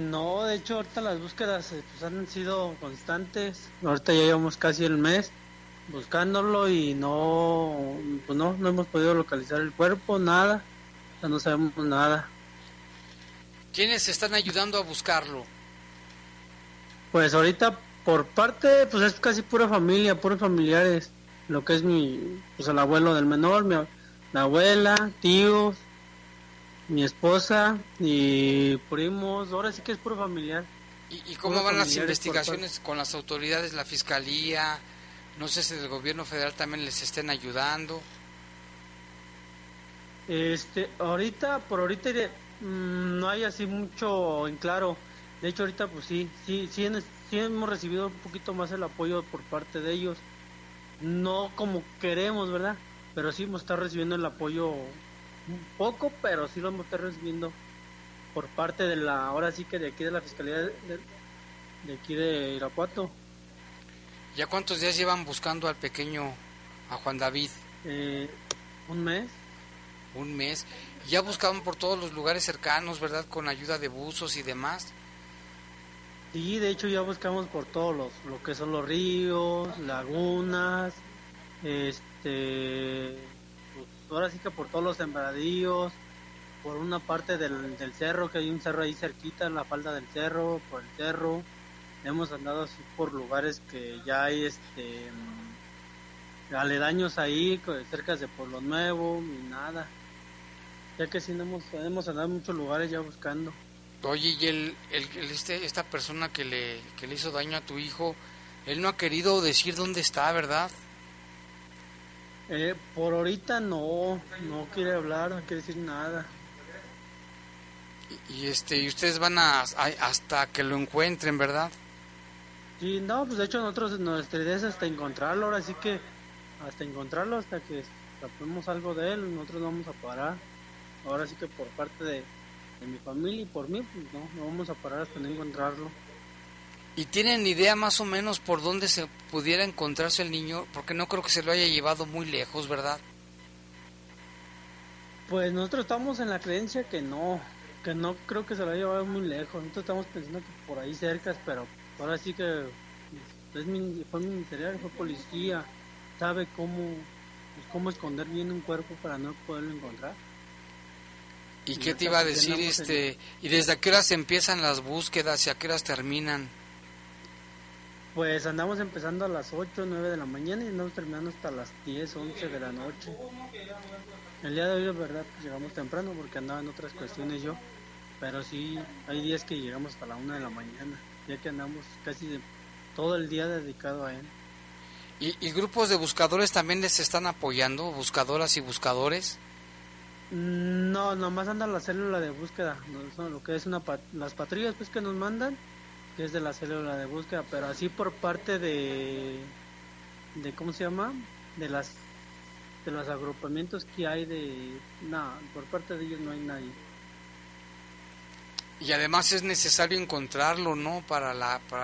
No, de hecho ahorita las búsquedas han sido constantes. Ahorita ya llevamos casi el mes buscándolo y no hemos podido localizar el cuerpo, nada. O sea, no sabemos nada. ¿Quiénes están ayudando a buscarlo? Pues ahorita por parte, pues es casi pura familia, puros familiares, lo que es el abuelo del menor, la abuela, tíos, mi esposa y primos, ahora sí que es puro familiar. ¿Y cómo van las investigaciones con las autoridades, la fiscalía? No sé si el gobierno federal también les estén ayudando. Ahorita no hay así mucho en claro. De hecho ahorita pues sí hemos recibido un poquito más el apoyo por parte de ellos, no como queremos, ¿verdad? Pero sí hemos estado recibiendo el apoyo un poco, pero sí lo hemos estado recibiendo por parte de ahora sí que de aquí de la Fiscalía de aquí de Irapuato. ¿Ya cuántos días llevan buscando al pequeño, a Juan David? Un mes. Ya buscaban por todos los lugares cercanos, ¿verdad? Con ayuda de buzos y demás. Sí, de hecho ya buscamos por todos lo que son los ríos, lagunas, pues ahora sí que por todos los sembradíos, por una parte del cerro, que hay un cerro ahí cerquita, en la falda del cerro, por el cerro. Hemos andado así por lugares que ya hay aledaños ahí, cerca de Pueblo Nuevo, ni nada. Ya que sí hemos andado en muchos lugares ya buscando. Oye, y esta persona que le hizo daño a tu hijo, él no ha querido decir dónde está, ¿verdad? Por ahorita no quiere hablar, no quiere decir nada. Y ustedes van hasta que lo encuentren, ¿verdad? Sí, no, pues de hecho nuestra idea es hasta encontrarlo, ahora sí que hasta que tapemos algo de él, nosotros no vamos a parar. Ahora sí que por parte de mi familia y por mí, pues no vamos a parar hasta no encontrarlo. ¿Y tienen idea más o menos por dónde se pudiera encontrarse el niño? Porque no creo que se lo haya llevado muy lejos, ¿verdad? Pues nosotros estamos en la creencia que no creo que se lo haya llevado muy lejos. Nosotros estamos pensando que por ahí cerca, pero ahora sí que fue ministerial, fue policía, sabe cómo esconder bien un cuerpo para no poderlo encontrar. ¿Y qué te iba a decir? ¿Y desde qué horas empiezan las búsquedas y a qué horas terminan? Pues andamos empezando a las 8, 9 de la mañana y andamos terminando hasta las 10, 11 de la noche. El día de hoy, la verdad, pues llegamos temprano porque andaba en otras cuestiones yo, pero sí, hay días que llegamos hasta la 1 de la mañana, ya que andamos casi todo el día dedicado a él. ¿Y grupos de buscadores también les están apoyando, buscadoras y buscadores? No, nomás anda la célula de búsqueda, lo que es las patrullas pues que nos mandan, que es de la célula de búsqueda, pero así por parte de ¿cómo se llama? De los agrupamientos que hay por parte de ellos no hay nadie. Y además es necesario encontrarlo, ¿no? Para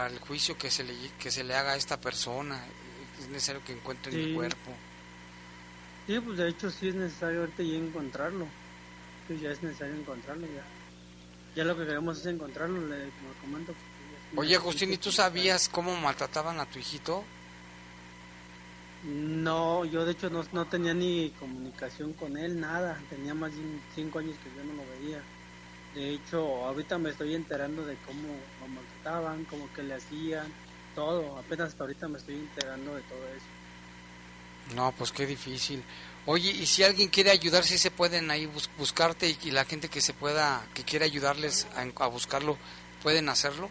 el juicio que se le haga a esta persona, es necesario que encuentren el cuerpo. Sí, pues de hecho sí es necesario ahorita ya encontrarlo, pues ya es necesario encontrarlo, ya lo que queremos es encontrarlo, como comento. Oye Agustín, ¿y tú sabías cómo maltrataban a tu hijito? No, yo de hecho no tenía ni comunicación con él, nada, tenía más de 5 años que yo no lo veía. De hecho, ahorita me estoy enterando de cómo lo maltrataban, cómo que le hacían, todo, apenas hasta ahorita me estoy enterando de todo eso. No, pues qué difícil. Oye, y si alguien quiere ayudar, ¿sí se pueden ahí buscarte y la gente que quiera ayudarles a buscarlo, pueden hacerlo?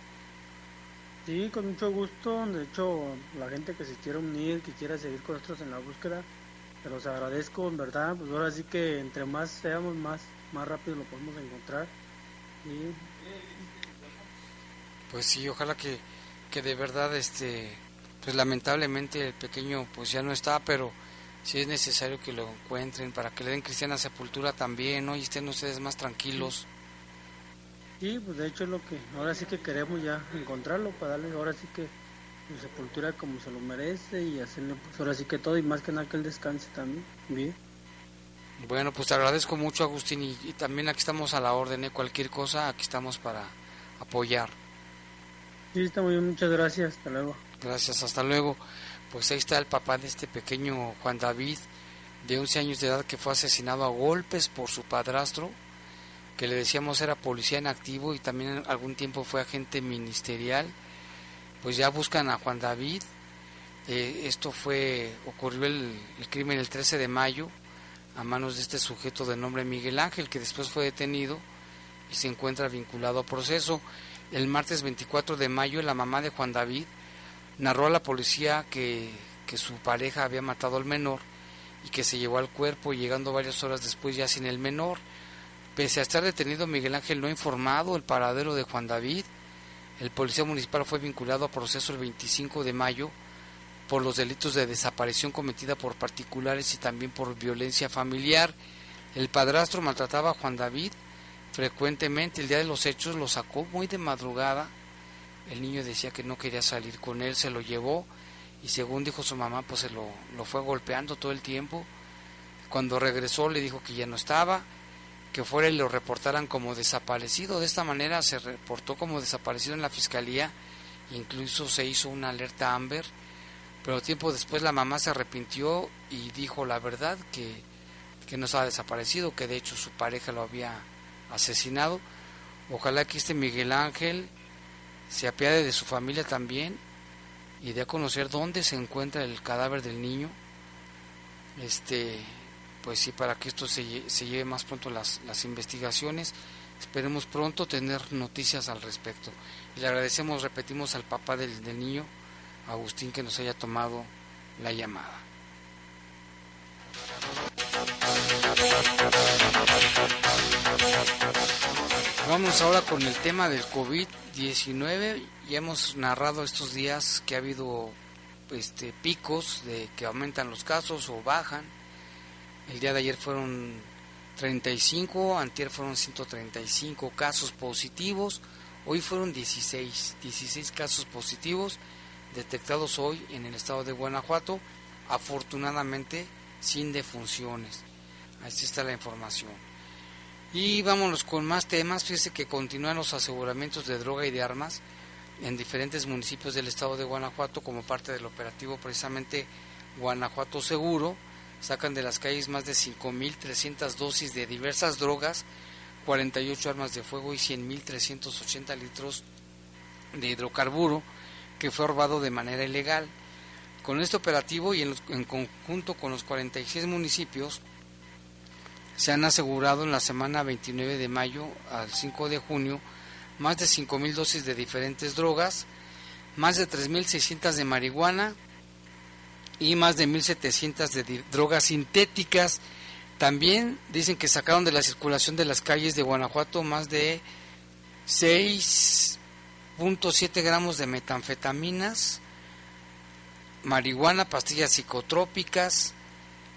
Sí, con mucho gusto. De hecho, la gente que se quiera unir, que quiera seguir con nosotros en la búsqueda, se los agradezco, en verdad. Pues ahora sí que entre más seamos, más rápido lo podemos encontrar. Sí. Pues sí, ojalá que de verdad pues lamentablemente el pequeño pues ya no está, pero sí es necesario que lo encuentren para que le den cristiana sepultura también, ¿no? Y estén ustedes más tranquilos. Sí, pues de hecho es lo que ahora sí que queremos ya encontrarlo para darle ahora sí que su sepultura como se lo merece y hacerle pues ahora sí que todo y más que nada que él descanse también, bien. Bueno, pues te agradezco mucho Agustín y también aquí estamos a la orden, ¿eh? Cualquier cosa aquí estamos para apoyar. Sí, está muy bien, muchas gracias, hasta luego. Gracias, hasta luego. Pues ahí está el papá de este pequeño Juan David, de 11 años de edad, que fue asesinado a golpes por su padrastro, que le decíamos era policía en activo y también algún tiempo fue agente ministerial. Pues ya buscan a Juan David. Ocurrió el crimen el 13 de mayo a manos de este sujeto de nombre Miguel Ángel, que después fue detenido y se encuentra vinculado a proceso. El martes 24 de mayo, la mamá de Juan David narró a la policía que su pareja había matado al menor y que se llevó al cuerpo, llegando varias horas después ya sin el menor. Pese a estar detenido, Miguel Ángel no ha informado el paradero de Juan David. El policía municipal fue vinculado a proceso el 25 de mayo por los delitos de desaparición cometida por particulares y también por violencia familiar. El padrastro maltrataba a Juan David frecuentemente. El día de los hechos lo sacó muy de madrugada. El niño decía que no quería salir con él, se lo llevó y según dijo su mamá, pues se lo fue golpeando todo el tiempo. Cuando regresó le dijo que ya no estaba, que fuera y lo reportaran como desaparecido. De esta manera se reportó como desaparecido en la fiscalía, incluso se hizo una alerta Amber, pero tiempo después la mamá se arrepintió y dijo la verdad, que no estaba desaparecido, que de hecho su pareja lo había asesinado. Ojalá que este Miguel Ángel se apiade de su familia también y dé a conocer dónde se encuentra el cadáver del niño, pues sí, para que esto se lleve más pronto las investigaciones. Esperemos pronto tener noticias al respecto y le agradecemos, repetimos, al papá del niño Agustín, que nos haya tomado la llamada. Vamos ahora con el tema del COVID-19. Ya hemos narrado estos días que ha habido picos de que aumentan los casos o bajan. El día de ayer fueron 35, antier fueron 135 casos positivos, Hoy fueron 16 casos positivos detectados hoy en el estado de Guanajuato, afortunadamente sin defunciones. Así está la información. Y vámonos con más temas. Fíjese que continúan los aseguramientos de droga y de armas en diferentes municipios del estado de Guanajuato como parte del operativo precisamente Guanajuato Seguro. Sacan de las calles más de 5.300 dosis de diversas drogas, 48 armas de fuego y 100.380 litros de hidrocarburo que fue robado de manera ilegal. Con este operativo y en conjunto con los 46 municipios se han asegurado en la semana 29 de mayo al 5 de junio más de 5.000 dosis de diferentes drogas, más de 3.600 de marihuana y más de 1.700 de drogas sintéticas. También dicen que sacaron de la circulación de las calles de Guanajuato más de 6.7 gramos de metanfetaminas, marihuana, pastillas psicotrópicas,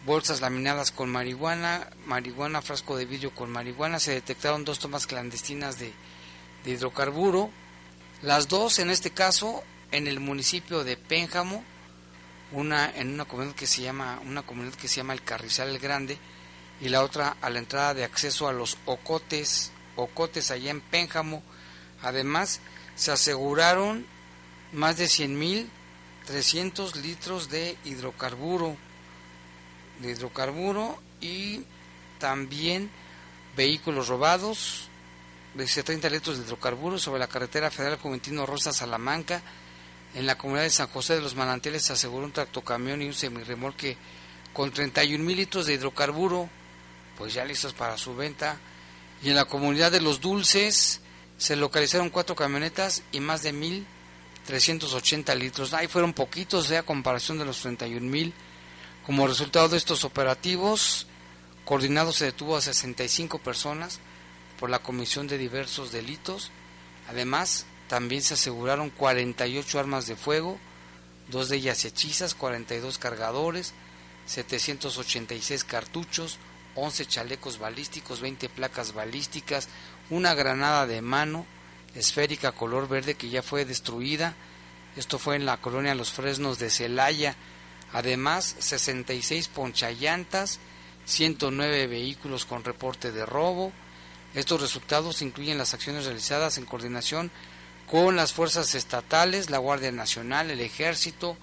bolsas laminadas con marihuana, frasco de vidrio con marihuana. Se detectaron 2 tomas clandestinas de hidrocarburo, las 2 en este caso en el municipio de Pénjamo, una comunidad que se llama El Carrizal el Grande, y la otra a la entrada de acceso a los Ocotes allá en Pénjamo. Además, se aseguraron más de 100.300 litros de hidrocarburo y también vehículos robados, 30 litros de hidrocarburo sobre la carretera federal Juventino Rosa Salamanca. En la comunidad de San José de los Manantiales se aseguró un tractocamión y un semirremolque con 31.000 litros de hidrocarburo, pues ya listos para su venta. Y en la comunidad de Los Dulces se localizaron 4 camionetas y más de 1.380 litros. Ahí fueron poquitos, a comparación de los 31.000. Como resultado de estos operativos coordinados, se detuvo a 65 personas por la comisión de diversos delitos. Además, también se aseguraron 48 armas de fuego, 2 de ellas hechizas, 42 cargadores, 786 cartuchos, 11 chalecos balísticos, 20 placas balísticas, una granada de mano esférica color verde que ya fue destruida. Esto fue en la colonia Los Fresnos de Celaya. Además, 66 ponchallantas, 109 vehículos con reporte de robo. Estos resultados incluyen las acciones realizadas en coordinación con las fuerzas estatales, la Guardia Nacional, el Ejército,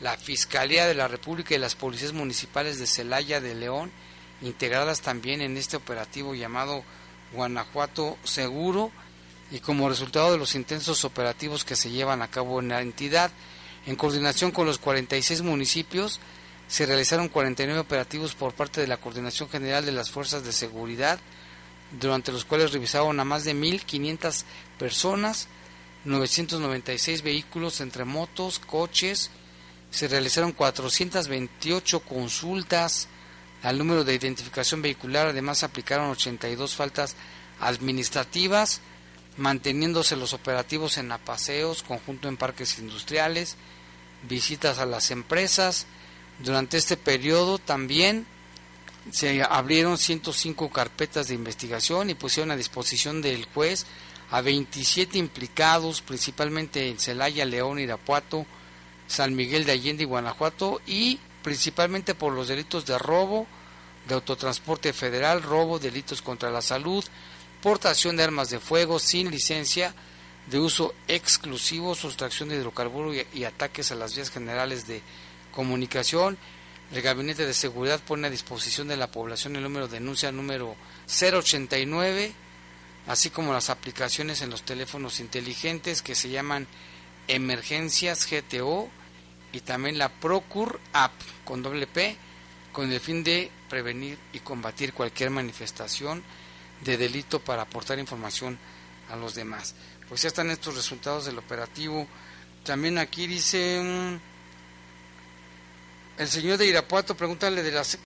la Fiscalía de la República y las policías municipales de Celaya, de León, integradas también en este operativo llamado Guanajuato Seguro, y como resultado de los intensos operativos que se llevan a cabo en la entidad, en coordinación con los 46 municipios, se realizaron 49 operativos por parte de la Coordinación General de las Fuerzas de Seguridad, durante los cuales revisaron a más de 1.500 personas, 996 vehículos entre motos, coches. Se realizaron 428 consultas al número de identificación vehicular. Además, aplicaron 82 faltas administrativas, manteniéndose los operativos en apaseos, conjunto en parques industriales, visitas a las empresas. Durante este periodo también se abrieron 105 carpetas de investigación y pusieron a disposición del juez a 27 implicados, principalmente en Celaya, León, Irapuato, San Miguel de Allende y Guanajuato, y principalmente por los delitos de robo, de autotransporte federal, robo, delitos contra la salud, portación de armas de fuego sin licencia, de uso exclusivo, sustracción de hidrocarburo y ataques a las vías generales de comunicación. El Gabinete de Seguridad pone a disposición de la población el número de denuncia número 089, así como las aplicaciones en los teléfonos inteligentes que se llaman Emergencias GTO y también la Procur App con doble P, con el fin de prevenir y combatir cualquier manifestación de delito para aportar información a los demás. Pues ya están estos resultados del operativo. También aquí dice el señor de Irapuato, pregúntale de las